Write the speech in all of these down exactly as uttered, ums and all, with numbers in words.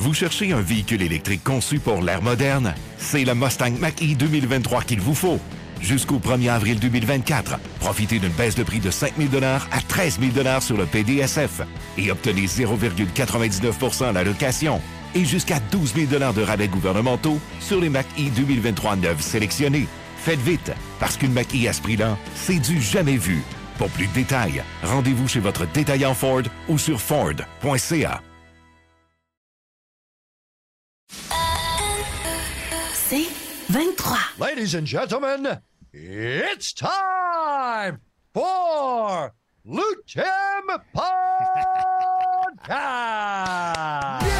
Vous cherchez un véhicule électrique conçu pour l'ère moderne? C'est le Mustang Mach-E deux mille vingt-trois qu'il vous faut. Jusqu'au premier avril deux mille vingt-quatre, profitez d'une baisse de prix de cinq mille dollars à treize mille dollars sur le P D S F et obtenez zéro virgule quatre-vingt-dix-neuf pour cent à la location et jusqu'à douze mille dollars de rabais gouvernementaux sur les Mach-E deux mille vingt-trois neufs sélectionnés. Faites vite, parce qu'une Mach-E à ce prix-là, c'est du jamais vu. Pour plus de détails, rendez-vous chez votre détaillant Ford ou sur Ford point C A. C'est vingt-trois. Ladies and gentlemen, it's time for L'Ultime Podcast! Yeah!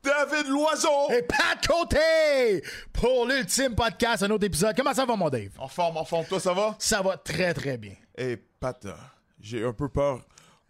David Loiseau et Pat Côté pour l'ultime podcast, un autre épisode. Comment ça va, mon Dave? En forme, en forme. Toi, ça va? Ça va très, très bien. Et Pat, j'ai un peu peur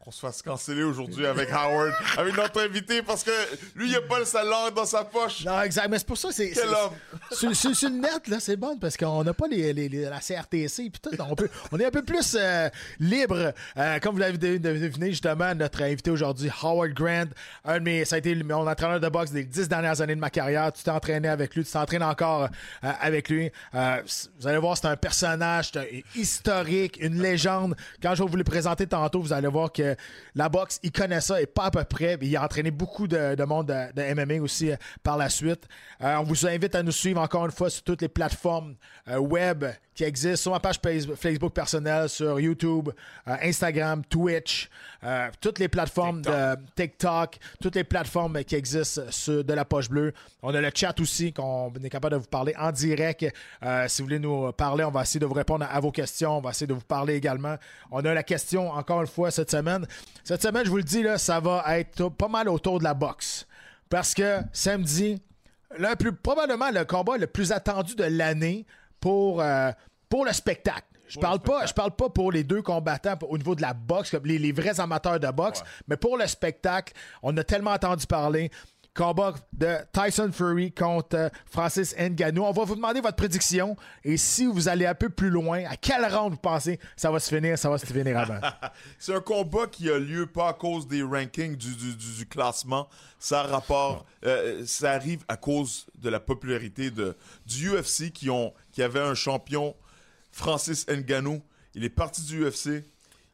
qu'on se fasse canceller aujourd'hui avec Howard, avec notre invité, parce que lui, il n'a pas le salaire dans sa poche. Non, exact. Mais c'est pour ça que c'est... Quel c'est, homme! Sur, sur le net, là, c'est bon, parce qu'on n'a pas les, les, les, la C R T C et tout. On, peut, on est un peu plus euh, libre. Euh, comme vous l'avez deviné, justement, notre invité aujourd'hui, Howard Grant, un de mes, ça a été mon entraîneur de boxe des dix dernières années de ma carrière. Tu t'es entraîné avec lui, tu t'entraînes encore euh, avec lui. Euh, vous allez voir, c'est un personnage, c'est un historique, une légende. Quand je vais vous le présenter tantôt, vous allez voir que la boxe, il connaît ça et pas à peu près. Il a entraîné beaucoup de, de monde de, de M M A aussi euh, par la suite. Euh, on vous invite à nous suivre encore une fois sur toutes les plateformes euh, web qui existent, sur ma page Facebook personnelle, sur YouTube, euh, Instagram, Twitch, euh, toutes les plateformes TikTok. de TikTok, toutes les plateformes qui existent sur, de la poche bleue. On a le chat aussi qu'on est capable de vous parler en direct. Euh, si vous voulez nous parler, on va essayer de vous répondre à, à vos questions. On va essayer de vous parler également. On a la question encore une fois cette semaine. Cette semaine, je vous le dis, là, ça va être pas mal autour de la boxe. Parce que samedi, le plus, probablement le combat le plus attendu de l'année pour, euh, pour le spectacle. Je parle pas, je parle pas pour les deux combattants au niveau de la boxe, comme les, les vrais amateurs de boxe, ouais. Mais pour le spectacle, on a tellement entendu parler. Combat de Tyson Fury contre Francis Ngannou. On va vous demander votre prédiction et si vous allez un peu plus loin, à quel round vous pensez ça va se finir, ça va se finir avant. C'est un combat qui a lieu pas à cause des rankings du, du, du, du classement. Ça rapport, euh, ça arrive à cause de la popularité de, du U F C qui, ont, qui avait un champion, Francis Ngannou. Il est parti du U F C.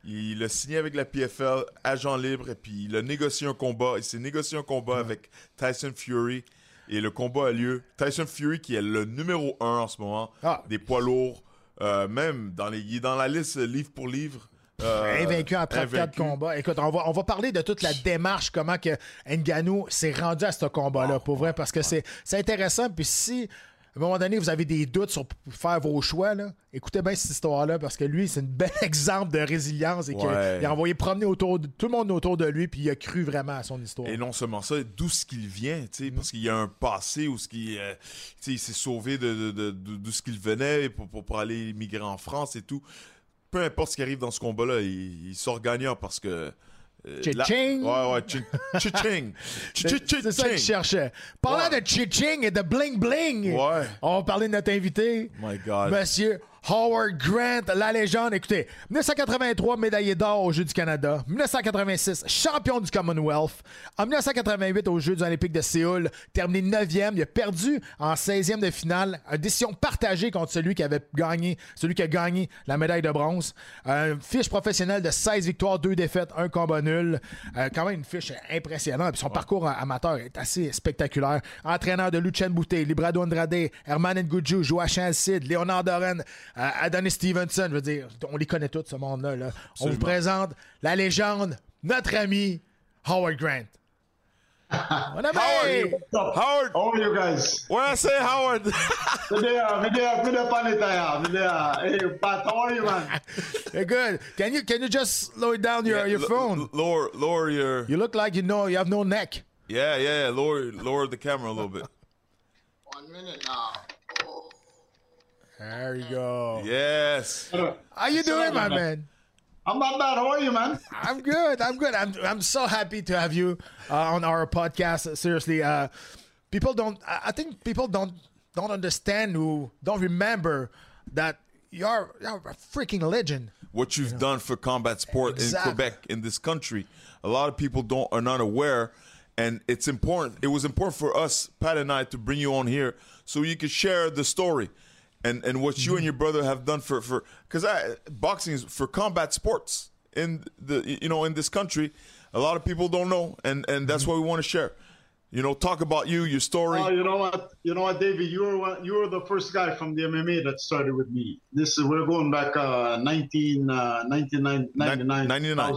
Il a signé avec la P F L, agent libre, et puis il a négocié un combat. Il s'est négocié un combat ouais. avec Tyson Fury, et le combat a lieu. Tyson Fury, qui est le numéro un en ce moment, ah. des poids lourds, euh, même dans les, il est dans la liste livre pour livre. Euh, invaincu en trente-quatre combats. Écoute, on va, on va parler de toute la démarche, comment que Ngannou s'est rendu à ce combat-là, ah, pour vrai, parce que ah. c'est, c'est intéressant, puis si... À un moment donné, vous avez des doutes sur faire vos choix, là. Écoutez bien cette histoire-là, parce que lui, c'est un bel exemple de résilience et ouais. qu'il a envoyé promener autour de, tout le monde autour de lui, puis il a cru vraiment à son histoire. Et non seulement ça, d'où ce qu'il vient, mm. parce qu'il y a un passé où ce qu'il, euh, il s'est sauvé de, de, de, de, d'où ce qu'il venait pour, pour, pour aller migrer en France et tout. Peu importe ce qui arrive dans ce combat-là, il, il sort gagnant parce que... Euh, Chi-ching! La... Ouais, ouais, chi- chi-ching! Chi-chi-chi-ching! C'est ça que je cherchais. Parlant ouais. de chi-ching et de bling-bling, ouais. on va parler de notre invité, my God. Monsieur Howard Grant, la légende. Écoutez, dix-neuf cent quatre-vingt-trois, médaillé d'or aux Jeux du Canada. dix-neuf cent quatre-vingt-six, champion du Commonwealth. En dix-neuf cent quatre-vingt-huit, aux Jeux olympiques de Séoul, terminé neuvième. Il a perdu en seizième de finale. Une décision partagée contre celui qui avait gagné, celui qui a gagné la médaille de bronze. Euh, une fiche professionnelle de seize victoires, deux défaites, un combat nul. Euh, quand même une fiche impressionnante. Puis son ouais. parcours amateur est assez spectaculaire. Entraîneur de Lucien Bouté, Librado Andrade, Herman N'Goudjou, Joachim Alcide, Léonard Doren, Euh, Adonis Stevenson, je veux dire, on les connaît tous, ce monde-là. Là. On vous présente la légende, notre ami Howard Grant. What up, Howard? Howard! How are you guys? Where I say Howard? Vidya, Vidya, Vidya Panitaya, Vidya. Hey, Pat, how are you, man? You're good. Can you can you just lower down your, yeah, your phone? L- lower, lower your... You look like you know you have no neck. Yeah, yeah, yeah. Lower, lower the camera a little bit. One minute now. There you go. Yes. How you doing, my man? I'm not bad. How are you, man? I'm good. I'm good. I'm, I'm so happy to have you uh, on our podcast. Seriously, uh, people don't, I think people don't, don't understand who don't remember that you're, you're a freaking legend. What you've you know? done for combat sport exactly. in Quebec, in this country. A lot of people don't are not aware. And it's important. It was important for us, Pat and I, to bring you on here so you could share the story and, and what you mm-hmm. and your brother have done for for because boxing is for combat sports in the you know in this country. A lot of people don't know, and and that's mm-hmm. what we want to share. You know, talk about you, your story. Oh, you know what, you know what, David, you were you were the first guy from the M M A that started with me. This we're going back uh, nineteen uh, ninety-nine, ninety-nine, ninety-nine.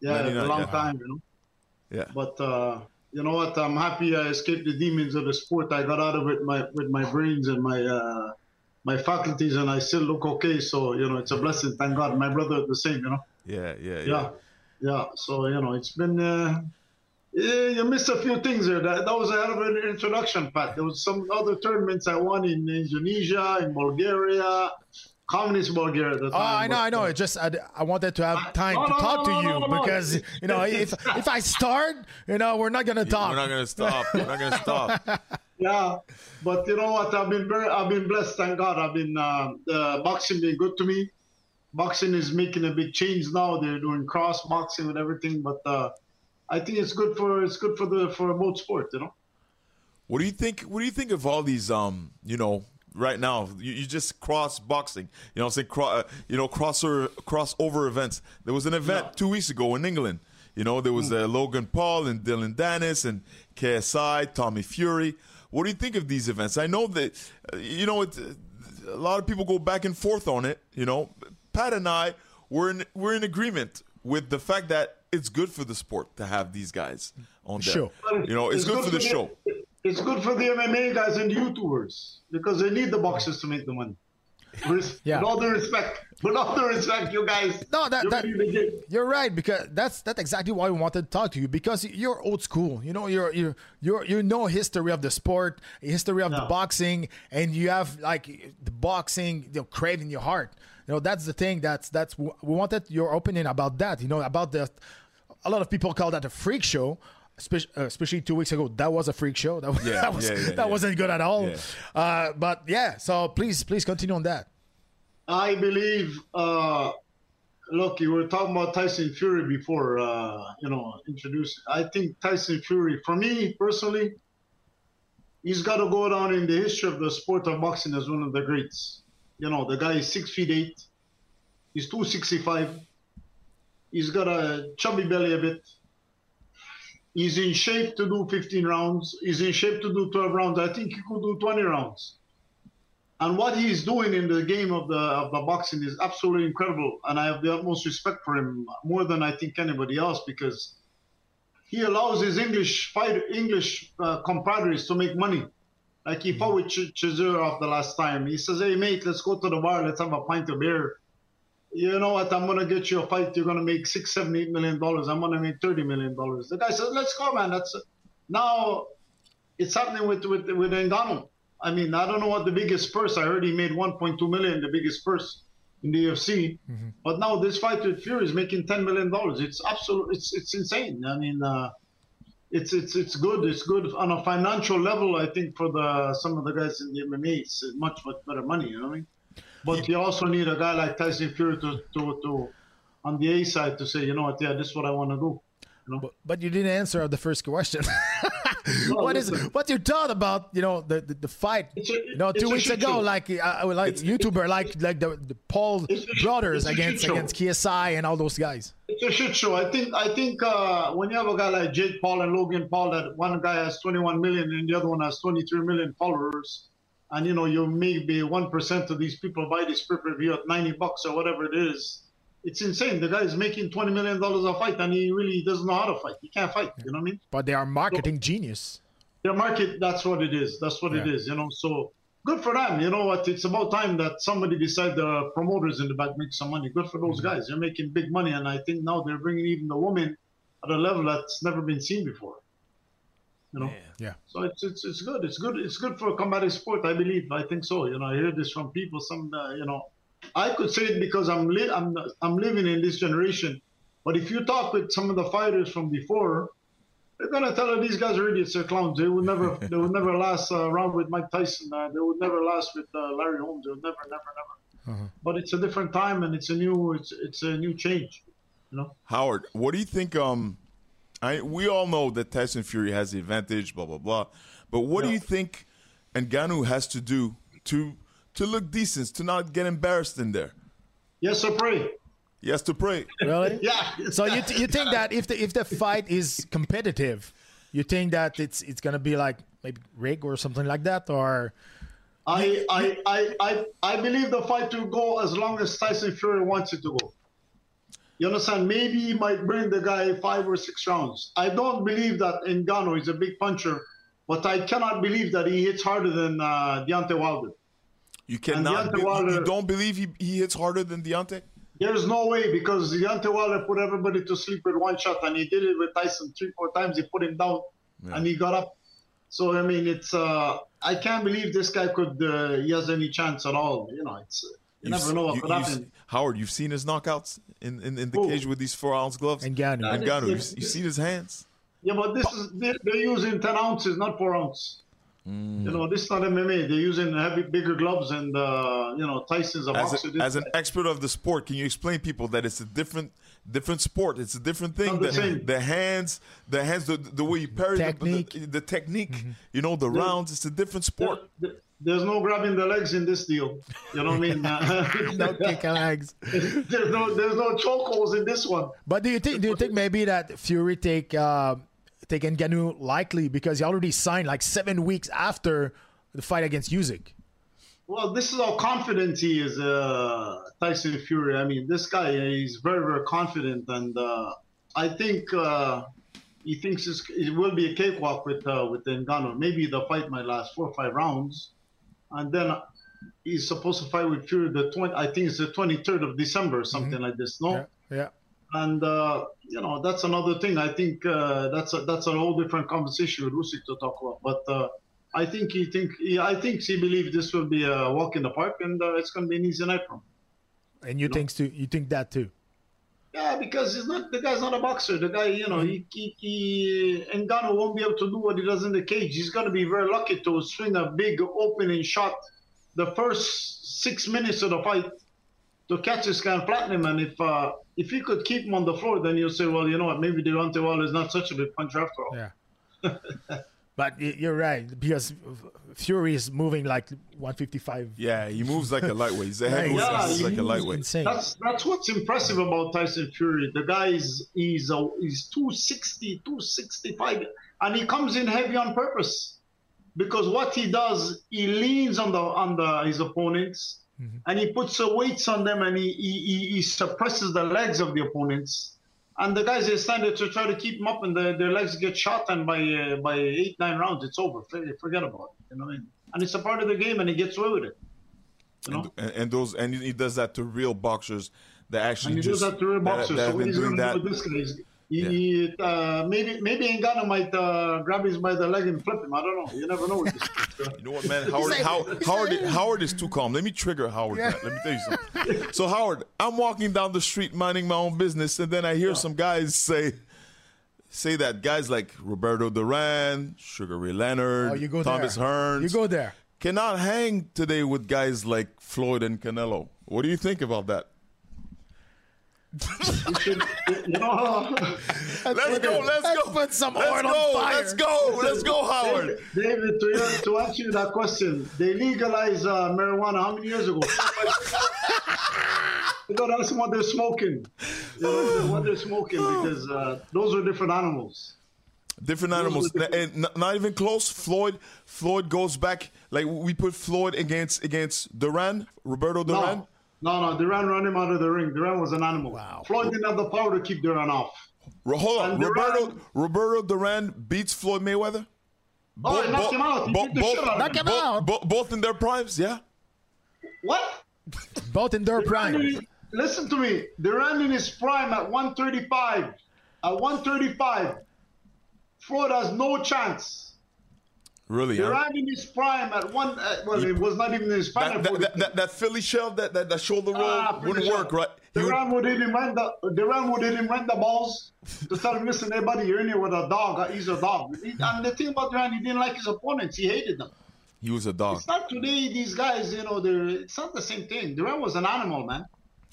Yeah, ninety-nine, a long yeah. time, you know. Yeah. But uh, you know what? I'm happy I escaped the demons of the sport. I got out of it my, with my brains and my uh, my faculties, and I still look okay. So, you know, it's a blessing. Thank God. My brother, the same, you know? Yeah, yeah, yeah. Yeah, yeah. So, you know, it's been... Uh, you missed a few things there. That, that was a hell of an introduction, Pat. There was some other tournaments I won in Indonesia, in Bulgaria... Communist Bulgaria at the time. Oh, I know, but, I know. It just I, I wanted to have time no, to no, talk no, no, to you no, no, because no. you know if if I start, you know, we're not gonna yeah, talk. We're not gonna stop. We're not gonna stop. Yeah, but you know what? I've been very, I've been blessed. Thank God. I've been uh, uh, boxing been good to me. Boxing is making a big change now. They're doing cross boxing and everything, but uh, I think it's good for it's good for the for both sport. You know. What do you think? What do you think of all these? Um, you know. Right now, you, you just cross boxing. You know, what I'm saying, Cro uh, you know, crosser, crossover events. There was an event yeah. two weeks ago in England. You know, there was uh, Logan Paul and Dylan Dennis and K S I, Tommy Fury. What do you think of these events? I know that, uh, you know, it, a lot of people go back and forth on it. You know, Pat and I we're in we're in agreement with the fact that it's good for the sport to have these guys on there. Sure. You know, it's, it's good, good for the show. It's good for the M M A guys and YouTubers because they need the boxers to make the money. With, yeah. with all the respect, with all the respect, you guys. No, that, you're, that, you're right because that's that's exactly why we wanted to talk to you because you're old school. You know, you're you're you're you know history of the sport, history of yeah. the boxing, and you have like the boxing you know, craving in your heart. You know, that's the thing. That's that's we wanted your opinion about that. You know, about the a lot of people call that a freak show. Especially two weeks ago, that was a freak show. That, was, yeah, that, was, yeah, yeah, that yeah. wasn't good at all. Yeah. Uh, but yeah, so please, please continue on that. I believe. Uh, look, you were talking about Tyson Fury before. Uh, you know, introduced. I think Tyson Fury, for me personally, he's got to go down in the history of the sport of boxing as one of the greats. You know, the guy is six feet eight. He's two sixty-five. He's got a chubby belly a bit. He's in shape to do fifteen rounds. He's in shape to do twelve rounds. I think he could do twenty rounds. And what he's doing in the game of the of the boxing is absolutely incredible. And I have the utmost respect for him more than I think anybody else because he allows his English fighter, English uh, compadres to make money. Like he fought with Ch Chizur off the last time. He says, "Hey mate, let's go to the bar. Let's have a pint of beer. You know what, I'm going to get you a fight. You're going to make six, seven, eight million dollars. I'm going to make thirty million dollars. The guy says, let's go, man. That's it. Now it's happening with, with, with Ngannou. I mean, I don't know what the biggest purse. I heard he made one point two million dollars, the biggest purse in the U F C. Mm-hmm. But now this fight with Fury is making ten million dollars. It's absolute. It's it's insane. I mean, uh, it's it's it's good. It's good on a financial level, I think, for the some of the guys in the M M A. It's much, much better money, you know what I mean? But you also need a guy like Tyson Fury to, to, to on the A side to say, you know what, yeah, this is what I want to do. You know? but, but you didn't answer the first question. No, what listen. is what you thought about, you know, the the, the fight? A, you know, two weeks ago, show. like I uh, like it's, YouTuber, it's, like like the, the Paul brothers against against K S I and all those guys. It's a shit show. I think I think uh, when you have a guy like Jake Paul and Logan Paul, that one guy has twenty-one million and the other one has twenty-three million followers. And, you know, you maybe one percent of these people buy this pay-per-view at ninety bucks or whatever it is. It's insane. The guy is making twenty million dollars a fight, and he really doesn't know how to fight. He can't fight, you know what I mean? But they are marketing so, genius. Their market, that's what it is. That's what yeah. it is, you know. So good for them. You know what? It's about time that somebody beside the promoters in the back makes some money. Good for those mm-hmm. guys. They're making big money, and I think now they're bringing even the women at a level that's never been seen before. You know? Yeah. So it's, it's it's good. It's good. It's good for combative sport. I believe. I think so. You know, I hear this from people. Some uh, you know, I could say it because I'm li I'm I'm living in this generation. But if you talk with some of the fighters from before, they're gonna tell you these guys are idiots, they're clowns. They would never, they would never last a round with Mike Tyson. Uh, they would never last with uh, Larry Holmes. They would never, never, never. Uh-huh. But it's a different time, and it's a new, it's it's a new change, you know. Howard, what do you think? Um, I we all know that Tyson Fury has the advantage, blah blah blah. But what yeah. do you think Ngannou has to do to to look decent, to not get embarrassed in there? Yes, I pray. Yes, to pray. Really? Yeah. So you you think that if the if the fight is competitive, you think that it's it's gonna be like maybe rigged or something like that, or? I, I, I, I, I believe the fight will go as long as Tyson Fury wants it to go. You understand? Maybe he might bring the guy five or six rounds. I don't believe that Ngannou is a big puncher, but I cannot believe that he hits harder than uh, Deontay Wilder. You cannot. Be Wilder, you don't believe he, he hits harder than Deontay? There's no way, because Deontay Wilder put everybody to sleep with one shot, and he did it with Tyson three, four times. He put him down, yeah. and he got up. So, I mean, it's... Uh, I can't believe this guy could, uh, he has any chance at all. You know, it's, you you've never know what could happen. Howard, you've seen his knockouts in, in, in the Ooh. cage with these four ounce gloves? Ngannou. Ngannou. Ngannou. You've, you've seen his hands. Yeah, but this is, they're, they're using ten ounces, not four ounce. Mm. You know, this is not M M A. They're using heavy, bigger gloves, and, uh, you know, Tyson's a boxer. As, a, as an expert of the sport, can you explain to people that it's a different different sport? It's a different thing. The, the, the hands, the hands, the, the way you parry, technique. The, the, the technique, mm-hmm. you know, the there, rounds. It's a different sport. There, there's no grabbing the legs in this deal. You know what I mean? No kicking legs. There's no, there's no chokeholds in this one. But do you think, do you think maybe that Fury take... Uh, Take Ngannou likely because he already signed like seven weeks after the fight against Usyk. Well, this is how confident he is, uh, Tyson Fury. I mean, this guy, he's very, very confident, and uh, I think uh, he thinks it will be a cakewalk with uh, with Ngannou. Maybe the fight might last four or five rounds, and then he's supposed to fight with Fury the twenty. I think it's the twenty-third of December, or something mm-hmm. like this. No. Yeah. yeah. And, uh, you know, that's another thing. I think uh, that's a, that's a whole different conversation with Usyk to talk about. But uh, I think he think he, I think he believes this will be a walk in the park, and uh, it's going to be an easy night for him. And you, you think too? You think that too? Yeah, because he's not the guy's not a boxer. The guy, you know, he, he, he Ngannou won't be able to do what he does in the cage. He's going to be very lucky to swing a big opening shot the first six minutes of the fight to catch this guy and flatten him. And if uh, if he could keep him on the floor, then you'll say, well, you know what, maybe Deontay Wilder is not such a big puncher after all. Yeah. But you're right, because Fury is moving like one fifty-five. Yeah, he moves like a lightweight. He's a heavyweight. Yeah, he like a lightweight. Insane. That's, that's what's impressive about Tyson Fury. The guy is he's, a, he's two sixty, two sixty-five, and he comes in heavy on purpose. Because what he does, he leans on the on the his opponents, Mm-hmm. and he puts the weights on them, and he, he, he suppresses the legs of the opponents. And the guys, they stand there to try to keep them up, and the, their legs get shot, and by uh, by eight, nine rounds, it's over. Forget about it. You know? And it's a part of the game, and he gets away with it. You know? and, and, those, and he does that to real boxers that actually and he just... he does that to real boxers. That, that so he's going to do with this guy. He's, Yeah. He, uh, maybe maybe Ngannou might uh, grab his by the leg and flip him. I don't know. You never know. What this you know what, man? Howard, like, Howard, Howard, Howard is too calm. Let me trigger Howard. Yeah. Let me tell you something. So, Howard, I'm walking down the street minding my own business, and then I hear yeah. some guys say say that. Guys like Roberto Duran, Sugar Ray Leonard, oh, you go Thomas there. Hearns. You go there. Cannot hang today with guys like Floyd and Canelo. What do you think about that? You should, you know, let's let's go, let's let's go. Put some let's oil go, on fire. Let's go, let's go, Howard. David, David to, to answer you that question, they legalized uh, marijuana how many years ago? You got to ask them what they're smoking. You know, what they're smoking, because uh, those are different animals. Different animals, and not even close. Floyd, Floyd goes back. Like we put Floyd against against Duran, Roberto Duran. No. No, no, Duran ran him out of the ring. Duran was an animal. Wow. Floyd didn't have the power to keep Duran off. Hold on. Duran, Roberto, Roberto Duran beats Floyd Mayweather? Oh, he knocked him out. He beat the shit out of him. Knock him out. Both, both in their primes, yeah? What? Both in their primes. Listen to me. Duran in his prime at one thirty-five. At one thirty-five, Floyd has no chance. Really, Duran in his prime at one. Uh, well, he, it was not even his prime. That, that, that, that Philly shove, that that, that shoulder roll ah, wouldn't work, right? Duran would even run the Duran would even run the balls to start missing everybody. You're in here with a dog. He's a dog. He, and the thing about Duran, he didn't like his opponents. He hated them. He was a dog. It's not today. These guys, you know, they're. It's not the same thing. Duran was an animal, man.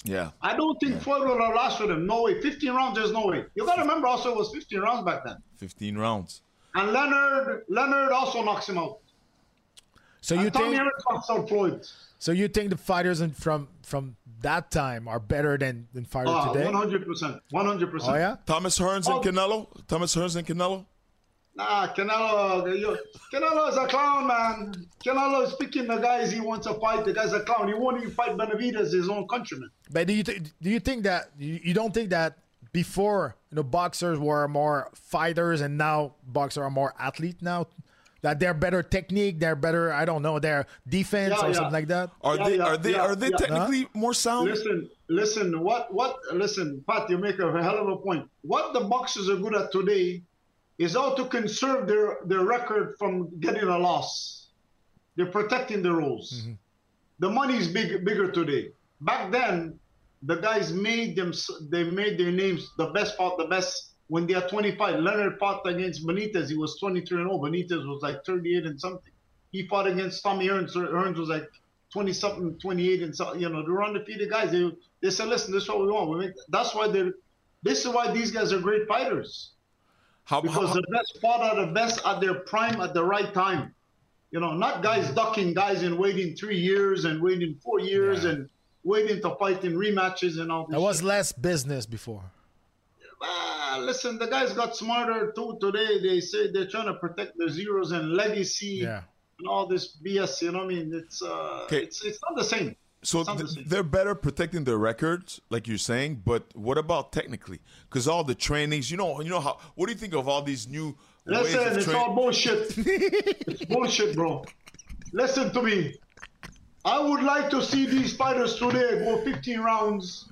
Yeah. I don't think yeah. Floyd would have lost with him. No way. fifteen rounds. There's no way. You got to remember, also, it was fifteen rounds back then. fifteen rounds. And Leonard, Leonard also knocks him out. So you and Tommy think? Knocks out Floyd. So you think the fighters from from that time are better than than fighters uh, today? One hundred percent, one hundred percent. Oh yeah. Thomas Hearns oh. and Canelo. Thomas Hearns and Canelo. Nah, Canelo, you, Canelo is a clown, man. Canelo is picking the guys he wants to fight. The guy's a clown. He won't even fight Benavidez, his own countryman. But do you th do you think that you, you don't think that? Before, you know, boxers were more fighters, and now boxers are more athlete now. That they're better technique, they're better, I don't know, their defense yeah, or yeah. something like that. Are yeah, they yeah, are they yeah, are they yeah. technically huh? more sound? Listen, listen, what what listen, Pat, you make a hell of a point. What the boxers are good at today is how to conserve their, their record from getting a loss. They're protecting the rules. Mm-hmm. The money's big bigger today. Back then, the guys made them. They made their names. The best fought the best when they are twenty-five. Leonard fought against Benitez. He was twenty-three and oh. Benitez was like thirty-eight and something. He fought against Tommy Hearns. Hearns was like twenty-something, twenty-eight and something. You know, they were undefeated guys. They they said, listen, this is what we want. We make, that's why they. This is why these guys are great fighters. How, because how, the best fought are the best at their prime at the right time. You know, not guys ducking guys and waiting three years and waiting four years yeah. and. waiting to fight in rematches and all this. There was shit. less business before. Ah, listen, the guys got smarter too today. They say they're trying to protect their zeros and legacy yeah. and all this B S. You know what I mean? It's uh, it's, it's not the same. So th the same. They're better protecting their records, like you're saying. But what about technically? Because all the trainings, you know, you know how. What do you think of all these new? Listen, ways of it's all bullshit. It's bullshit, bro. Listen to me. I would like to see these fighters today go fifteen rounds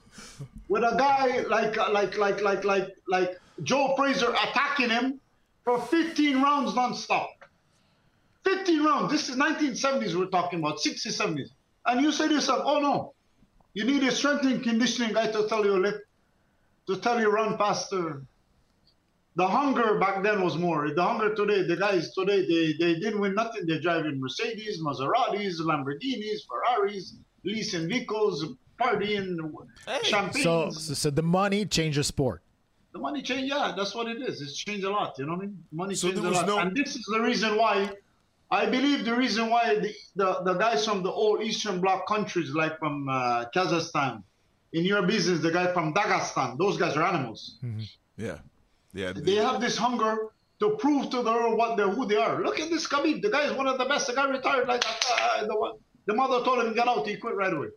with a guy like like like like like like Joe Frazier attacking him for fifteen rounds nonstop. fifteen rounds. This is nineteen seventies we're talking about, sixties, seventies. And you say to yourself, oh no, you need a strength and conditioning guy to tell you lift, to tell you run faster. The hunger back then was more. The hunger today, the guys today, they, they didn't win nothing. They're driving Mercedes, Maseratis, Lamborghinis, Ferraris, leasing vehicles, partying, hey. champagne. So, so, so the money changed the sport. The money changed, yeah, that's what it is. It's changed a lot, you know what I mean? Money so changed a lot. No... And this is the reason why, I believe the reason why the, the, the guys from the old Eastern Bloc countries, like from uh, Kazakhstan, in your business, the guy from Dagestan, those guys are animals. Mm-hmm. Yeah. Yeah, they, they have this hunger to prove to the world what they're, who they are. Look at this Khabib. The guy is one of the best. The guy retired like uh, the one. The mother told him get out. He quit right away.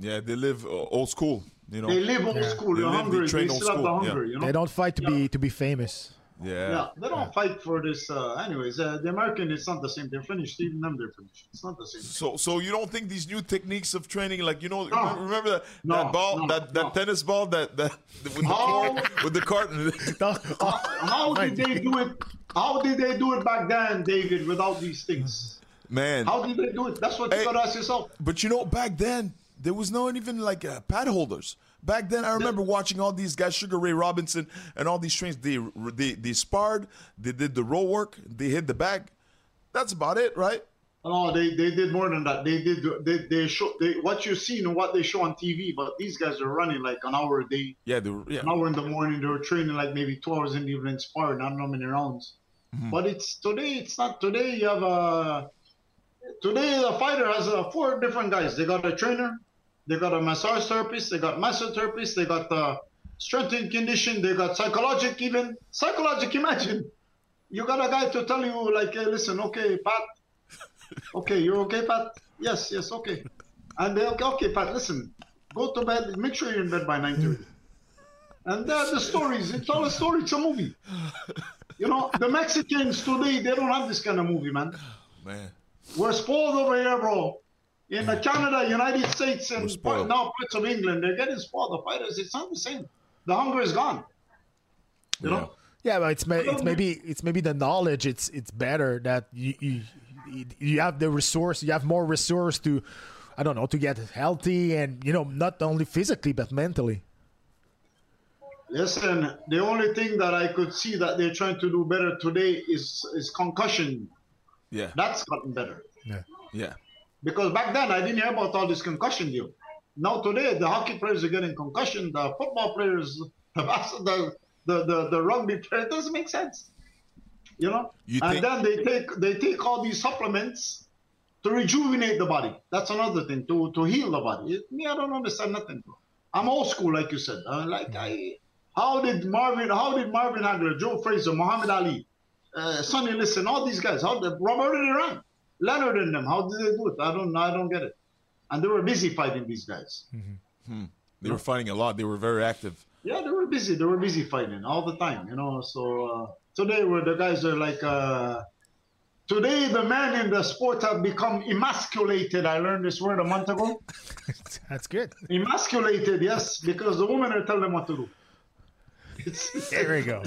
Yeah, they live uh, old school. You know, they live old yeah. school. They're hungry. They, they still school. have the hunger. Yeah. You know, they don't fight to yeah. be to be famous. Yeah, yeah. They don't yeah. fight for this. Uh, anyways, uh, the American is not the same. They're finished. Even them, they're finished. It's not the same. So, so you don't think these new techniques of training, like you know, no. remember that, no, that ball, no, that, that no. tennis ball, that that with the how, cart, with the cart. how, how did they do it? How did they do it back then, David? Without these things, man. How did they do it? That's what hey, you gotta ask yourself. But you know, back then there was no even like uh, pad holders. Back then, I remember watching all these guys, Sugar Ray Robinson, and all these trains. They, they they sparred, they did the roll work, they hit the bag. That's about it, right? Oh, they, they did more than that. They did they they show they, what you see and what they show on T V. But these guys are running like an hour a day. Yeah, they were, yeah. an hour in the morning. They were training like maybe two hours in the evening, sparring. I don't know how many rounds. Mm-hmm. But it's today. It's not today. You have a today the fighter has a, four different guys. They got a trainer. They got a massage therapist, they got massage therapist, they got uh, strength and condition, they got psychologic even. Psychologic, imagine. You got a guy to tell you, like, hey, listen, okay, Pat. Okay, you're okay, Pat? Yes, yes, okay. And they, okay, okay, Pat, listen, go to bed, make sure you're in bed by nine thirty. And that's the stories. It's all a story. It's a movie. You know, the Mexicans today, they don't have this kind of movie, man. Oh, man. We're spoiled over here, bro. In yeah. Canada, United States, and now parts of England, they're getting spoiled. The fighters, it's not the same. The hunger is gone. You yeah. know? Yeah, but it's, it's maybe it's maybe the knowledge. It's it's better that you you you have the resource. You have more resource to, I don't know, to get healthy and, you know, not only physically but mentally. Listen, the only thing that I could see that they're trying to do better today is is concussion. Yeah, that's gotten better. Yeah, yeah. Because back then I didn't hear about all this concussion deal. Now today the hockey players are getting concussion. The football players, the the the, the rugby players. It doesn't make sense, you know. You and then they take they take all these supplements to rejuvenate the body. That's another thing, to to heal the body. It, me, I don't understand nothing. I'm old school, like you said. Uh, like I, how did Marvin, how did Marvin Hagler, Joe Frazier, Muhammad Ali, uh, Sonny Liston, all these guys, how did Roberto Duran, Leonard and them, how did they do it? I don't, I don't get it. And they were busy fighting these guys. Mm-hmm. Hmm. They yeah. were fighting a lot. They were very active. Yeah, they were busy. They were busy fighting all the time, you know. So uh, today, where the guys are like. Uh, Today, the men in the sport have become emasculated. I learned this word a month ago. That's good. Emasculated, yes, because the women are telling them what to do. It's... There we go.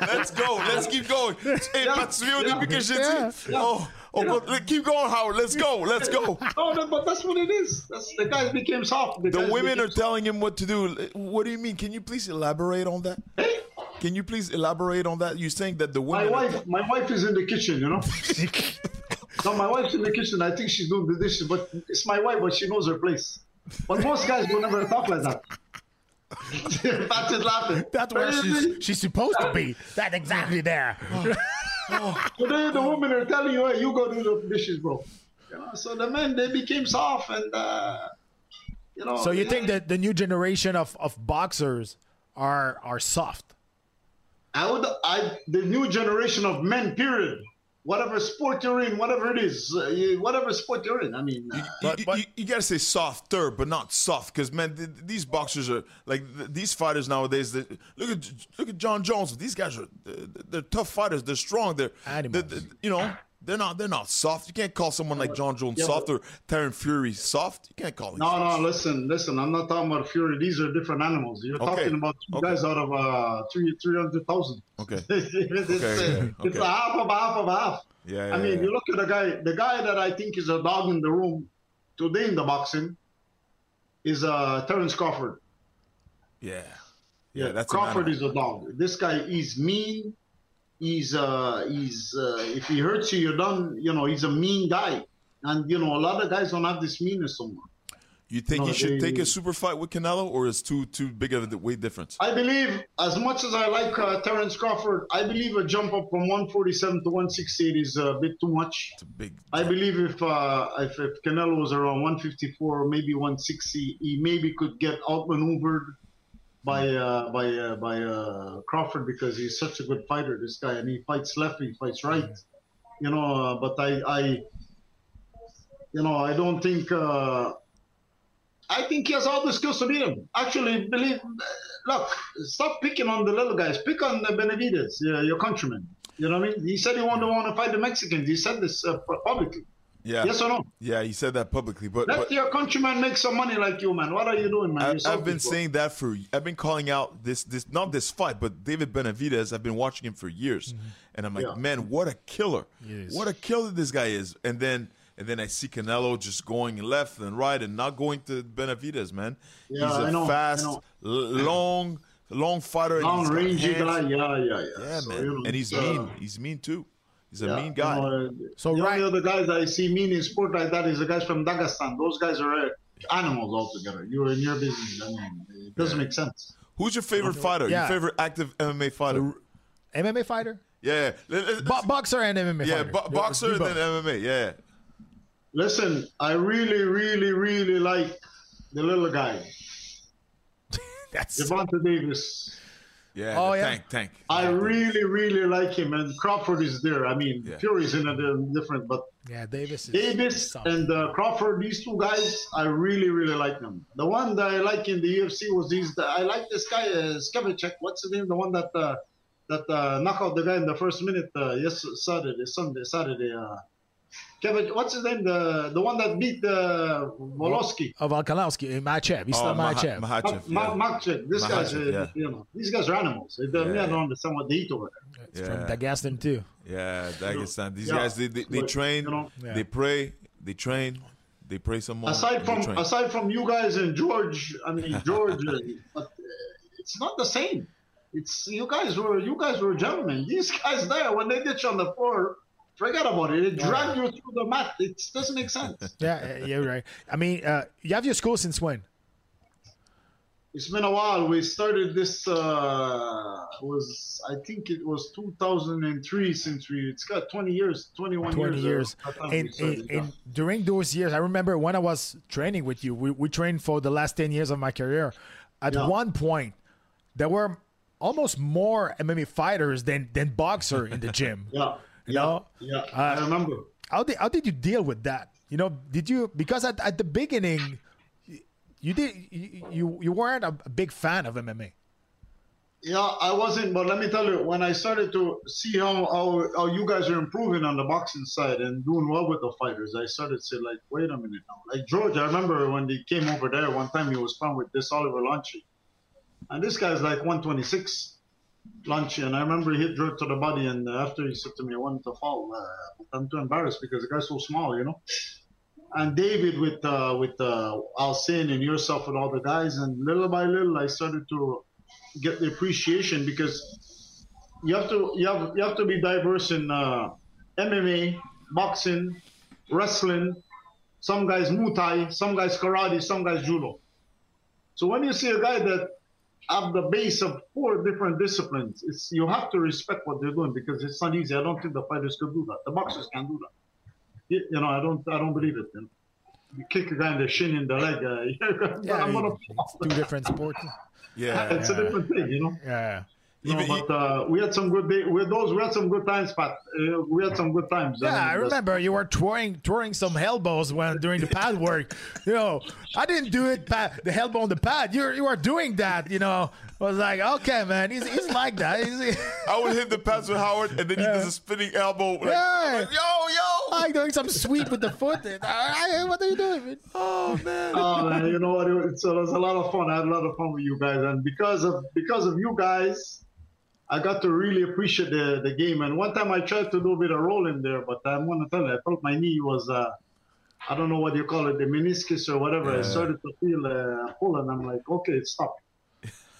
Let's go. Let's keep going. Hey, yeah, yeah, yeah. Oh, oh yeah. But keep going, Howard. Let's go. Let's go. No, but that's what it is. That's, the guys became soft. The, the women are soft. Telling him what to do. What do you mean? Can you please elaborate on that? Hey. Can you please elaborate on that? You're saying that the women... My wife, my wife is in the kitchen, you know? No, my wife's in the kitchen. I think she's doing the dishes, but it's my wife, but she knows her place. But most guys will never talk like that. That's it, laughing. That's where she's, she's supposed to be. That's exactly there. Oh. Oh. Today, the women are telling you, hey, you go do the dishes, bro. You know, so the men, they became soft and, uh, you know... So you yeah. think that the new generation of, of boxers are are soft? I would, I, the new generation of men, period, whatever sport you're in, whatever it is, uh, you, whatever sport you're in, I mean. Uh, you but, you, but, you, you got to say softer, but not soft, because, man, th these boxers are, like, th these fighters nowadays, they, look at look at John Jones. These guys are, they're tough fighters. They're strong. They're, they're, they're you know, they're not, they're not soft. You can't call someone like John Jones yeah, soft or Terence Fury soft. You can't call him No, soft. No, listen, listen. I'm not talking about Fury. These are different animals. You're okay. talking about two okay. guys out of uh, three hundred thousand. Okay. It's, okay. Uh, okay. It's a half of a half of a half. Yeah, yeah, I mean, yeah, yeah. you look at the guy. The guy that I think is a dog in the room today in the boxing is uh, Terence Crawford. Yeah. Yeah, yeah that's Crawford is a dog. This guy is mean. He's uh he's uh, if he hurts you, you're done. You know, he's a mean guy, and you know a lot of guys don't have this meanness somewhere. You think no, he should they, take a super fight with Canelo, or is too too big of a weight difference? I believe, as much as I like uh, Terence Crawford, I believe a jump up from one forty-seven to one sixty-eight is a bit too much. It's a big. I believe if uh if, if Canelo was around one fifty-four, maybe one sixty, he maybe could get outmaneuvered by uh, by uh, by uh, Crawford, because he's such a good fighter, this guy, and he fights left, he fights right, you know. Uh, but I, I, you know, I don't think. Uh, I think he has all the skills to beat him. Actually, believe. Look, stop picking on the little guys. Pick on the Benavidez, your, your countryman. You know what I mean? He said he wanted to want to fight the Mexicans. He said this uh, publicly. Yeah. Yes or no? Yeah, he said that publicly. But let but, your countryman make some money like you, man. What are you doing, man? I, I've been people. saying that for. I've been calling out this, this, not this fight, but David Benavidez. I've been watching him for years, mm-hmm. and I'm like, yeah. man, what a killer! Yes. What a killer this guy is. And then, and then I see Canelo just going left and right and not going to Benavidez, man. Yeah, he's a I know, fast, I know. long, long fighter. Long rangey guy. Yeah, yeah, yeah. Yeah, so, man. You know, and he's uh, mean. He's mean too. He's a yeah, mean guy. You know, so the right. only other guys that I see mean in sport like that is the guys from Dagestan. Those guys are animals altogether. You're in your business. I mean, it doesn't yeah. make sense. Who's your favorite fighter? Yeah. Your favorite active M M A fighter? M M A fighter? Yeah. Bo boxer and M M A yeah, fighter. Bo boxer yeah, boxer and then M M A. Yeah. Listen, I really, really, really like the little guy. That's Devonta Davis. Yeah, oh, yeah, tank, tank. I really, really like him, and Crawford is there. I mean, yeah. Fury's in a different, but yeah, Davis, is Davis, something. and uh, Crawford, these two guys, I really, really like them. The one that I like in the U F C was these. The, I like this guy, uh, Skevicek. What's his name? The one that uh, that uh, knocked out the guy in the first minute. Uh, yes, Saturday, Sunday, Saturday. Uh, Kevin, what's his name? The the one that beat uh, Volosky. Oh, Volkanovski, Makhachev. He's oh, still Makhachev. Makhachev. Yeah. Makhachev. This Makhachev, guy's, uh, yeah. you know, these guys are animals. They don't yeah. understand what they eat over there. It's yeah. from Dagestan too. Yeah, Dagestan. These yeah. guys, they they, they train, you know? yeah. they pray, they train. They pray some more. Aside from train. aside from you guys and George, I mean George, but it's not the same. It's you guys were you guys were gentlemen. These guys there when they ditch on the floor, forget about it. It dragged you through the mat. It doesn't make sense. Yeah, yeah, right. I mean, uh, you have your school since when? It's been a while. We started this. Uh, was I think it was two thousand three. Since we, it's got twenty years, twenty-one years. twenty years. And, and, and during those years, I remember when I was training with you. We we trained for the last ten years of my career. At yeah. one point, there were almost more M M A fighters than than boxer in the gym. yeah, you yeah, know? yeah. Uh, I remember. How did how did you deal with that? You know, did you because at at the beginning. You did. You you weren't a big fan of M M A. Yeah, I wasn't. But let me tell you, when I started to see how how, how you guys are improving on the boxing side and doing well with the fighters, I started to say like, wait a minute now. Like George, I remember when they came over there one time, he was found with this Oliver Lanchi, and this guy's like one twenty-six, Lanchi, and I remember he hit George to the body, and after he said to me, I wanted to fall. Uh, I'm too embarrassed because the guy's so small, you know. And David with uh, with uh, Alcin and yourself with all the guys, and little by little I started to get the appreciation because you have to you have you have to be diverse in uh, M M A, boxing, wrestling. Some guys Muay Thai, some guys karate, some guys judo. So when you see a guy that have the base of four different disciplines, it's you have to respect what they're doing because it's not easy. I don't think the fighters could do that. The boxers can do that. You know, I don't, I don't believe it. Man. You kick a guy in the shin, in the leg. Uh, yeah, I'm gonna it's two different sports. yeah, it's yeah. a different thing, you know. Yeah. You know, Even, but uh, we had some good days. With those, we had some good times, Pat. Uh, we had some good times. Yeah, I, mean, I remember you were throwing, throwing some elbows when during the pad work. You know, I didn't do it, Pat. The elbow on the pad. You, you were doing that. You know, I was like, okay, man, he's, he's like that. He's, I would hit the pads with Howard, and then he yeah. does a spinning elbow. Like, yeah. Like, yo, yo. I'm doing some sweep with the foot. And, I, I, what are you doing, man? Oh man. Oh man, you know what? It, so it was a lot of fun. I had a lot of fun with you guys, and because of because of you guys. I got to really appreciate the, the game. And one time I tried to do a bit of rolling there, but I'm going to tell you, I felt my knee was, uh, I don't know what you call it, the meniscus or whatever. Yeah. I started to feel a uh, pull, and I'm like, okay, stop.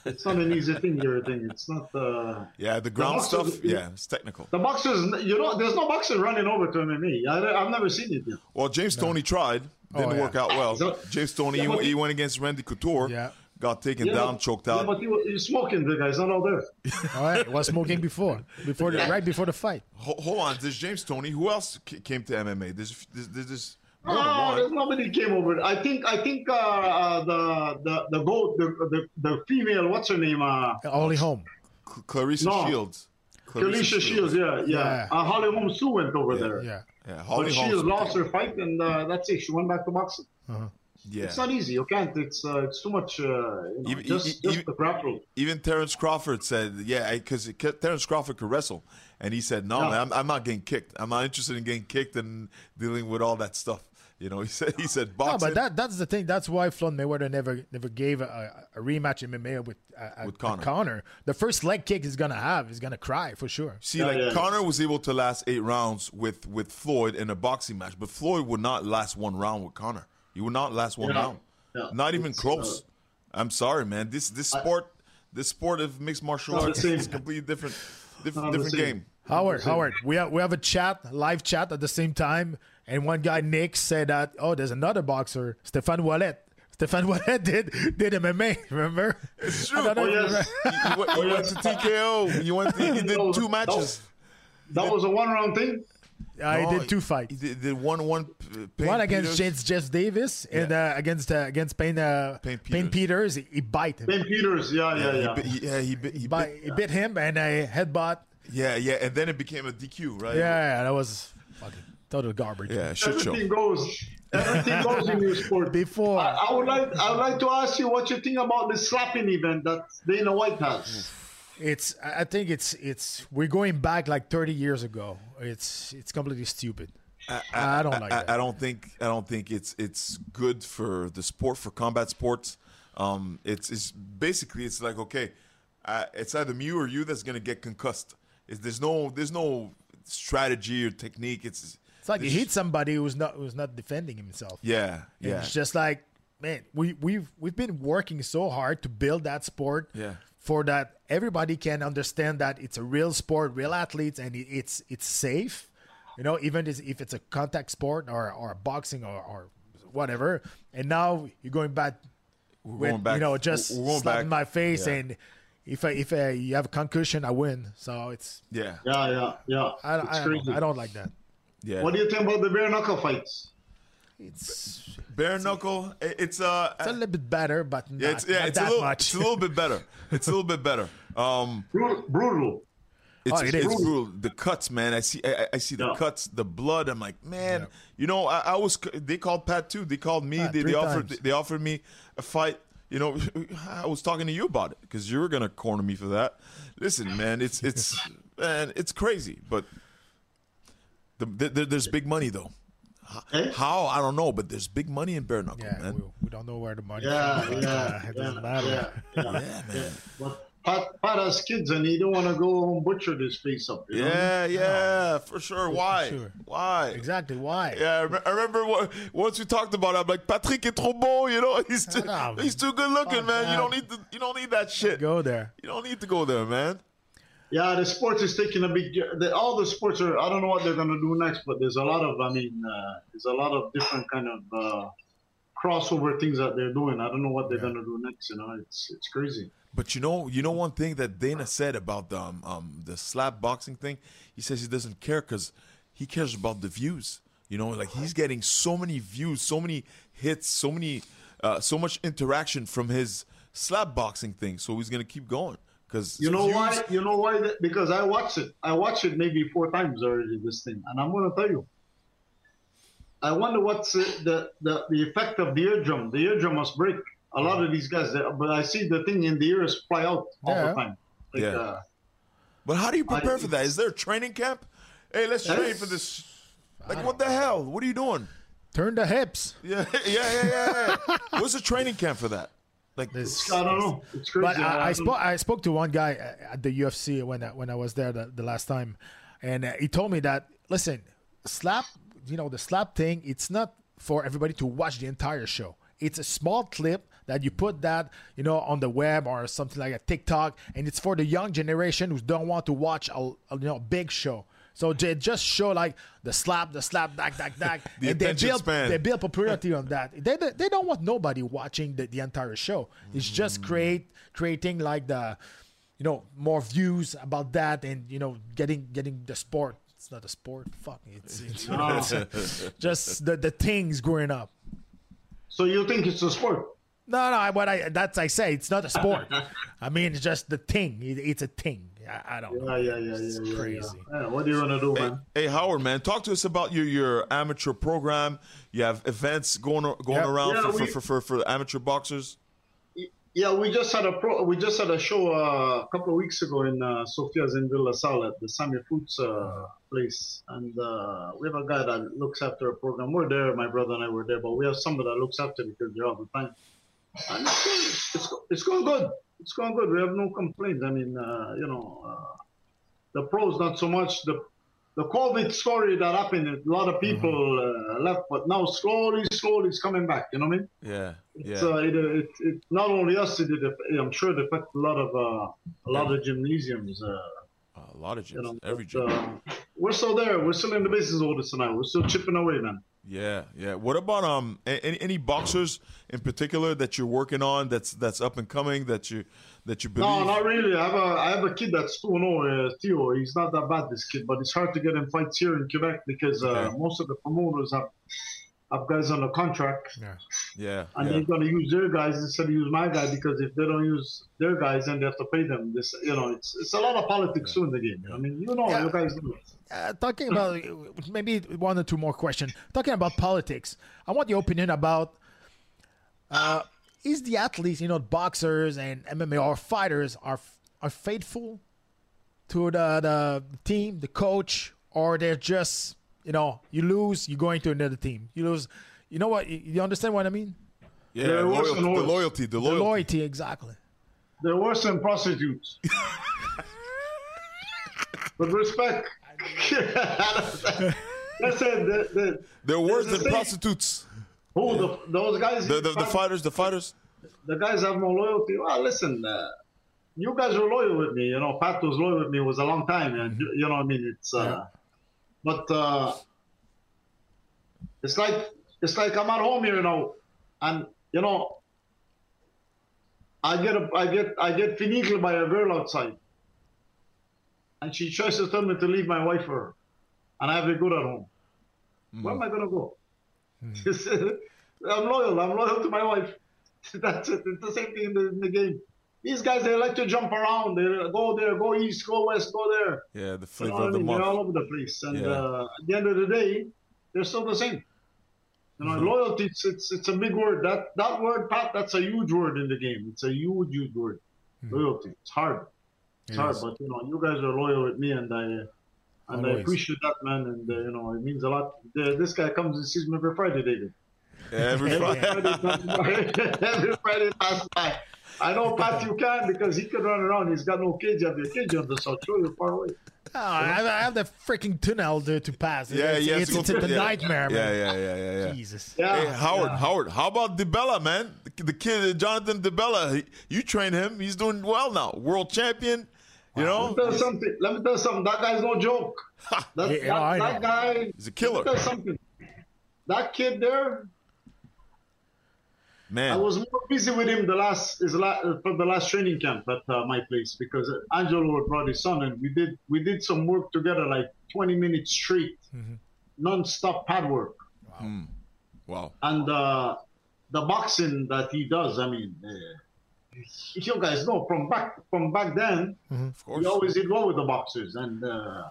It's not an easy thing, your thing. It's not. Uh, yeah, the ground the boxers, stuff. Yeah, it's technical. The boxers, you know, there's no boxer running over to M M A. I, I've never seen it yet. Well, James no. Toney tried. Didn't oh, yeah. work out well. So, James Toney, yeah, he, he went against Randy Couture. Yeah. Got taken yeah, down, but, choked out. Yeah, but he was, he was smoking, the guy's not all there. All right, was smoking before, before the, yeah. right before the fight. Hold, hold on, there's James Toney. Who else came to M M A? There's, there's, there's more no, than one. There's nobody came over. I think, I think uh, uh, the the the goat, the, the the female, what's her name? Uh, Holly Holm, C Clarissa no. Shields. Clarissa, Clarissa Shields, Shields, yeah, yeah. yeah. Uh, Holly Holm Sue went over yeah, there. Yeah, yeah. Holly but Holmes she lost her fight, and uh, that's it. She went back to boxing. Uh-huh. Yeah. It's not easy. You can't. It's uh, it's too much. Uh, you know, even, just, even, just the grapple. Even Terence Crawford said, "Yeah, because Terence Crawford could wrestle," and he said, "No, yeah. man, I'm, I'm not getting kicked. I'm not interested in getting kicked and dealing with all that stuff." You know, he said he said boxing. No, but that that's the thing. That's why Floyd Mayweather never never gave a, a rematch in M M A with uh, with Conor. Conor. The first leg kick he's gonna have is gonna cry for sure. See, yeah, like yeah, Conor yeah. was able to last eight rounds with with Floyd in a boxing match, but Floyd would not last one round with Conor. You will not last one yeah. round, yeah. not even it's, close. Uh, I'm sorry, man. This this sport, I, this sport of mixed martial arts is completely different, different, different game. Howard, Howard, we have we have a chat, live chat at the same time, and one guy Nick said that oh, there's another boxer, Stéphane Ouellet. Stéphane Ouellet did did M M A, remember? It's true. Oh, yes. you, you, you went to T K O. You went. He did no, two matches. That was, that was a one round thing. I no, did two fights. He did, did one, one, uh, Payne one against James, Jeff Davis yeah. and uh, against uh, against Payne, uh, Payne Peters. Payne Peters he, he bit him. Payne Peters, yeah, yeah, yeah. He, he, yeah, he, he, he, bit, yeah. he bit him and I headbutt. Yeah, yeah, and then it became a D Q, right? Yeah, yeah that was fucking total garbage. Yeah, shit show. Everything goes, everything goes in your sport. Before, I, I would like, I would like to ask you what you think about the slapping event that Dana White has. It's. I think it's. It's. We're going back like thirty years ago. It's. It's completely stupid. I, I, I don't like I, that. I don't think I don't think it's it's good for the sport, for combat sports. Um, it's it's basically it's like okay, uh, it's either me or you that's gonna get concussed. It's, there's no there's no strategy or technique. It's it's like you hit somebody who's not who's not defending himself. Yeah, and yeah. It's just like, man, we we've we've been working so hard to build that sport. Yeah. For that, everybody can understand that it's a real sport, real athletes, and it, it's it's safe. You know, even if it's a contact sport or, or boxing or, or whatever. And now you're going back, we're with, going back you know, just slapping my face. Yeah. And if I, if I, you have a concussion, I win. So it's... Yeah. Yeah, yeah, yeah. I, I, I, don't, I don't like that. Yeah. What do you think about the bare knuckle fights? It's... Bare knuckle, it's... Uh, it's a little bit better, but not, yeah, it's, yeah, not it's that a little, much. It's a little bit better. It's a little bit better. Um, brutal. brutal. It's, oh, it it's brutal. The cuts, man. I see. I, I see the yeah. cuts, the blood. I'm like, man. Yeah. You know, I, I was. They called Pat too. They called me. Pat, they, they offered. Times. They offered me a fight. You know, I was talking to you about it because you were gonna corner me for that. Listen, man. It's it's man. It's crazy, but the, the, the, there's big money though. How? I don't know, but there's big money in bare knuckle, yeah, man. We, we don't know where the money. Yeah, is. yeah, yeah. It doesn't yeah, matter. Yeah, yeah, yeah, yeah man. Yeah. Pat, Pat has kids, and he don't want to go home butcher this face up. You know? Yeah, yeah, for sure. Why? For sure. Why? Exactly. Why? Yeah, I, re I remember what, once we talked about it. I'm like, Patrick is trop bon, you know. He's too, know, he's too good looking, man. man. You don't need to, you don't need that shit. Go there. You don't need to go there, man. Yeah, the sports is taking a big. The, all the sports are. I don't know what they're gonna do next, but there's a lot of. I mean, uh, there's a lot of different kind of uh, crossover things that they're doing. I don't know what they're yeah. gonna do next. You know, it's it's crazy. But you know, you know one thing that Dana said about the, um, um, the slap boxing thing? He says he doesn't care because he cares about the views. You know, like he's getting so many views, so many hits, so many, uh, so much interaction from his slap boxing thing. So he's gonna keep going because you know views... why? You know why? Because I watched it. I watched it maybe four times already. This thing, and I'm gonna tell you. I wonder what's the the the effect of the eardrum. The eardrum must break. A lot of these guys, but I see the thing in the ears fly out all yeah. the time. Like, yeah. Uh, but how do you prepare I, for that? Is there a training camp? Hey, let's train for this. Like, what the hell? What are you doing? Turn the hips. Yeah, yeah, yeah, yeah. What's a training camp for that? Like this. I don't know. It's crazy. But I, I spoke. I spoke to one guy at the U F C when I, when I was there the, the last time, and he told me that listen, slap. You know the slap thing. It's not for everybody to watch the entire show. It's a small clip that you put that, you know, on the web or something like a TikTok, and it's for the young generation who don't want to watch a, a you know big show. So they just show like the slap, the slap, dak, dak, dak. the and they build span. they build popularity on that. They they don't want nobody watching the, the entire show. It's just create creating like the, you know, more views about that, and you know, getting getting the sport. It's not a sport. Fuck it's, it's you know, it's just the the things growing up. So you think it's a sport? No, no. What I that's I say it's not a sport. I mean, it's just the thing. It, it's a thing. I, I don't. Yeah, know. yeah, yeah, it's yeah. Crazy. Yeah. Yeah, what do you want to do, man? Hey, hey, Howard, man, talk to us about your your amateur program. You have events going going yep. around yeah, for, we, for, for for for amateur boxers. Yeah, we just had a pro, we just had a show uh, a couple of weeks ago in uh, Sofia's in Villa Sala at the Samir Foods uh, place, and uh, we have a guy that looks after a program. We're there, my brother and I were there, but we have somebody that looks after because they're all the time. And it's, it's it's going good. It's going good. We have no complaints. I mean, uh, you know, uh, the pros not so much. The the COVID story that happened, a lot of people mm-hmm. uh, left, but now slowly, slowly it's coming back. You know what I mean? Yeah. It's, yeah. Uh, it, it, it not only us. It did. I'm sure it affected a lot of uh, a lot yeah. of gymnasiums. Uh, a lot of gyms. You know, Every but, gym. Uh, we're still there. We're still in the business, Otis and I. We're still chipping away, man. Yeah, yeah. What about um any, any boxers in particular that you're working on that's that's up and coming that you that you believe? No, not really. I have a I have a kid that's two no, uh, Theo. He's not that bad, this kid, but it's hard to get him fights here in Quebec because uh, okay. most of the promoters have have guys on the contract. Yeah, yeah. And yeah. they're gonna use their guys instead of use my guy because if they don't use their guys, then they have to pay them. This, you know, it's it's a lot of politics yeah. too in the game. I mean, you know, yeah. you guys do it. Uh, talking about maybe one or two more questions. Talking about politics, I want your opinion about uh, is the athletes, you know, boxers and M M A fighters are are faithful to the, the team, the coach, or they're just You know, you lose, you're going to another team. You lose. You know what? You understand what I mean? Yeah, the loyalty, the loyalty. The loyalty, the loyalty exactly. They're worse than prostitutes. But respect. That's it. They're, they're worse than prostitutes. Who? Yeah. The, those guys? The, the, the fighters, the fighters? The guys have no loyalty. Well, listen, uh, you guys were loyal with me. You know, Pat was loyal with me. It was a long time. And, you know what I mean? It's, uh, yeah. But uh, it's like, it's like I'm at home here, you know, and, you know, I get, a, I get, I get finiqued by a girl outside. And she tries to tell me to leave my wife for her. And I have it good at home. Mm. Where am I going to go? Mm. I'm loyal. I'm loyal to my wife. That's it. It's the same thing in the, in the game. These guys, they like to jump around. They go there, go east, go west, go there. Yeah, the flavor you know of the month. They're all over the place. And yeah. uh, at the end of the day, they're still the same. You know, mm-hmm. loyalty, it's, it's, it's a big word. That, that word, Pat, that's a huge word in the game. It's a huge, huge word. Mm-hmm. Loyalty. It's hard. It's yes. hard, but, you know, you guys are loyal with me, and I... And Always. I appreciate that, man, and, uh, you know, it means a lot. The, this guy comes and sees me every Friday, David. Every Friday. Every Friday passes by. I know, Pat, you can, because he can run around. He's got no cage up there. Cage up there, so you're far away. Oh, I, I have the freaking tunnel there to pass. Yeah, it's, yeah. It's, it's, it's a yeah. nightmare, yeah, man. Yeah, yeah, yeah, yeah. yeah. Jesus. Yeah, hey, Howard, yeah. Howard, how about DiBella, man? The, the kid, Jonathan DiBella, you train him. He's doing well now. World champion. You know? Let me tell you something. Let me tell you something. That guy's no joke. That, yeah, that, yeah, that guy. He's a killer. Let me tell you something. That kid there. Man, I was more busy with him the last his last from the last training camp at uh, my place, because Angelo brought his son and we did we did some work together, like twenty minutes straight, mm-hmm. non-stop pad work. Wow. Mm. Wow. And uh, the boxing that he does, I mean. Uh, You guys know from back from back then, mm-hmm. of course. He always did well with the boxers, and uh,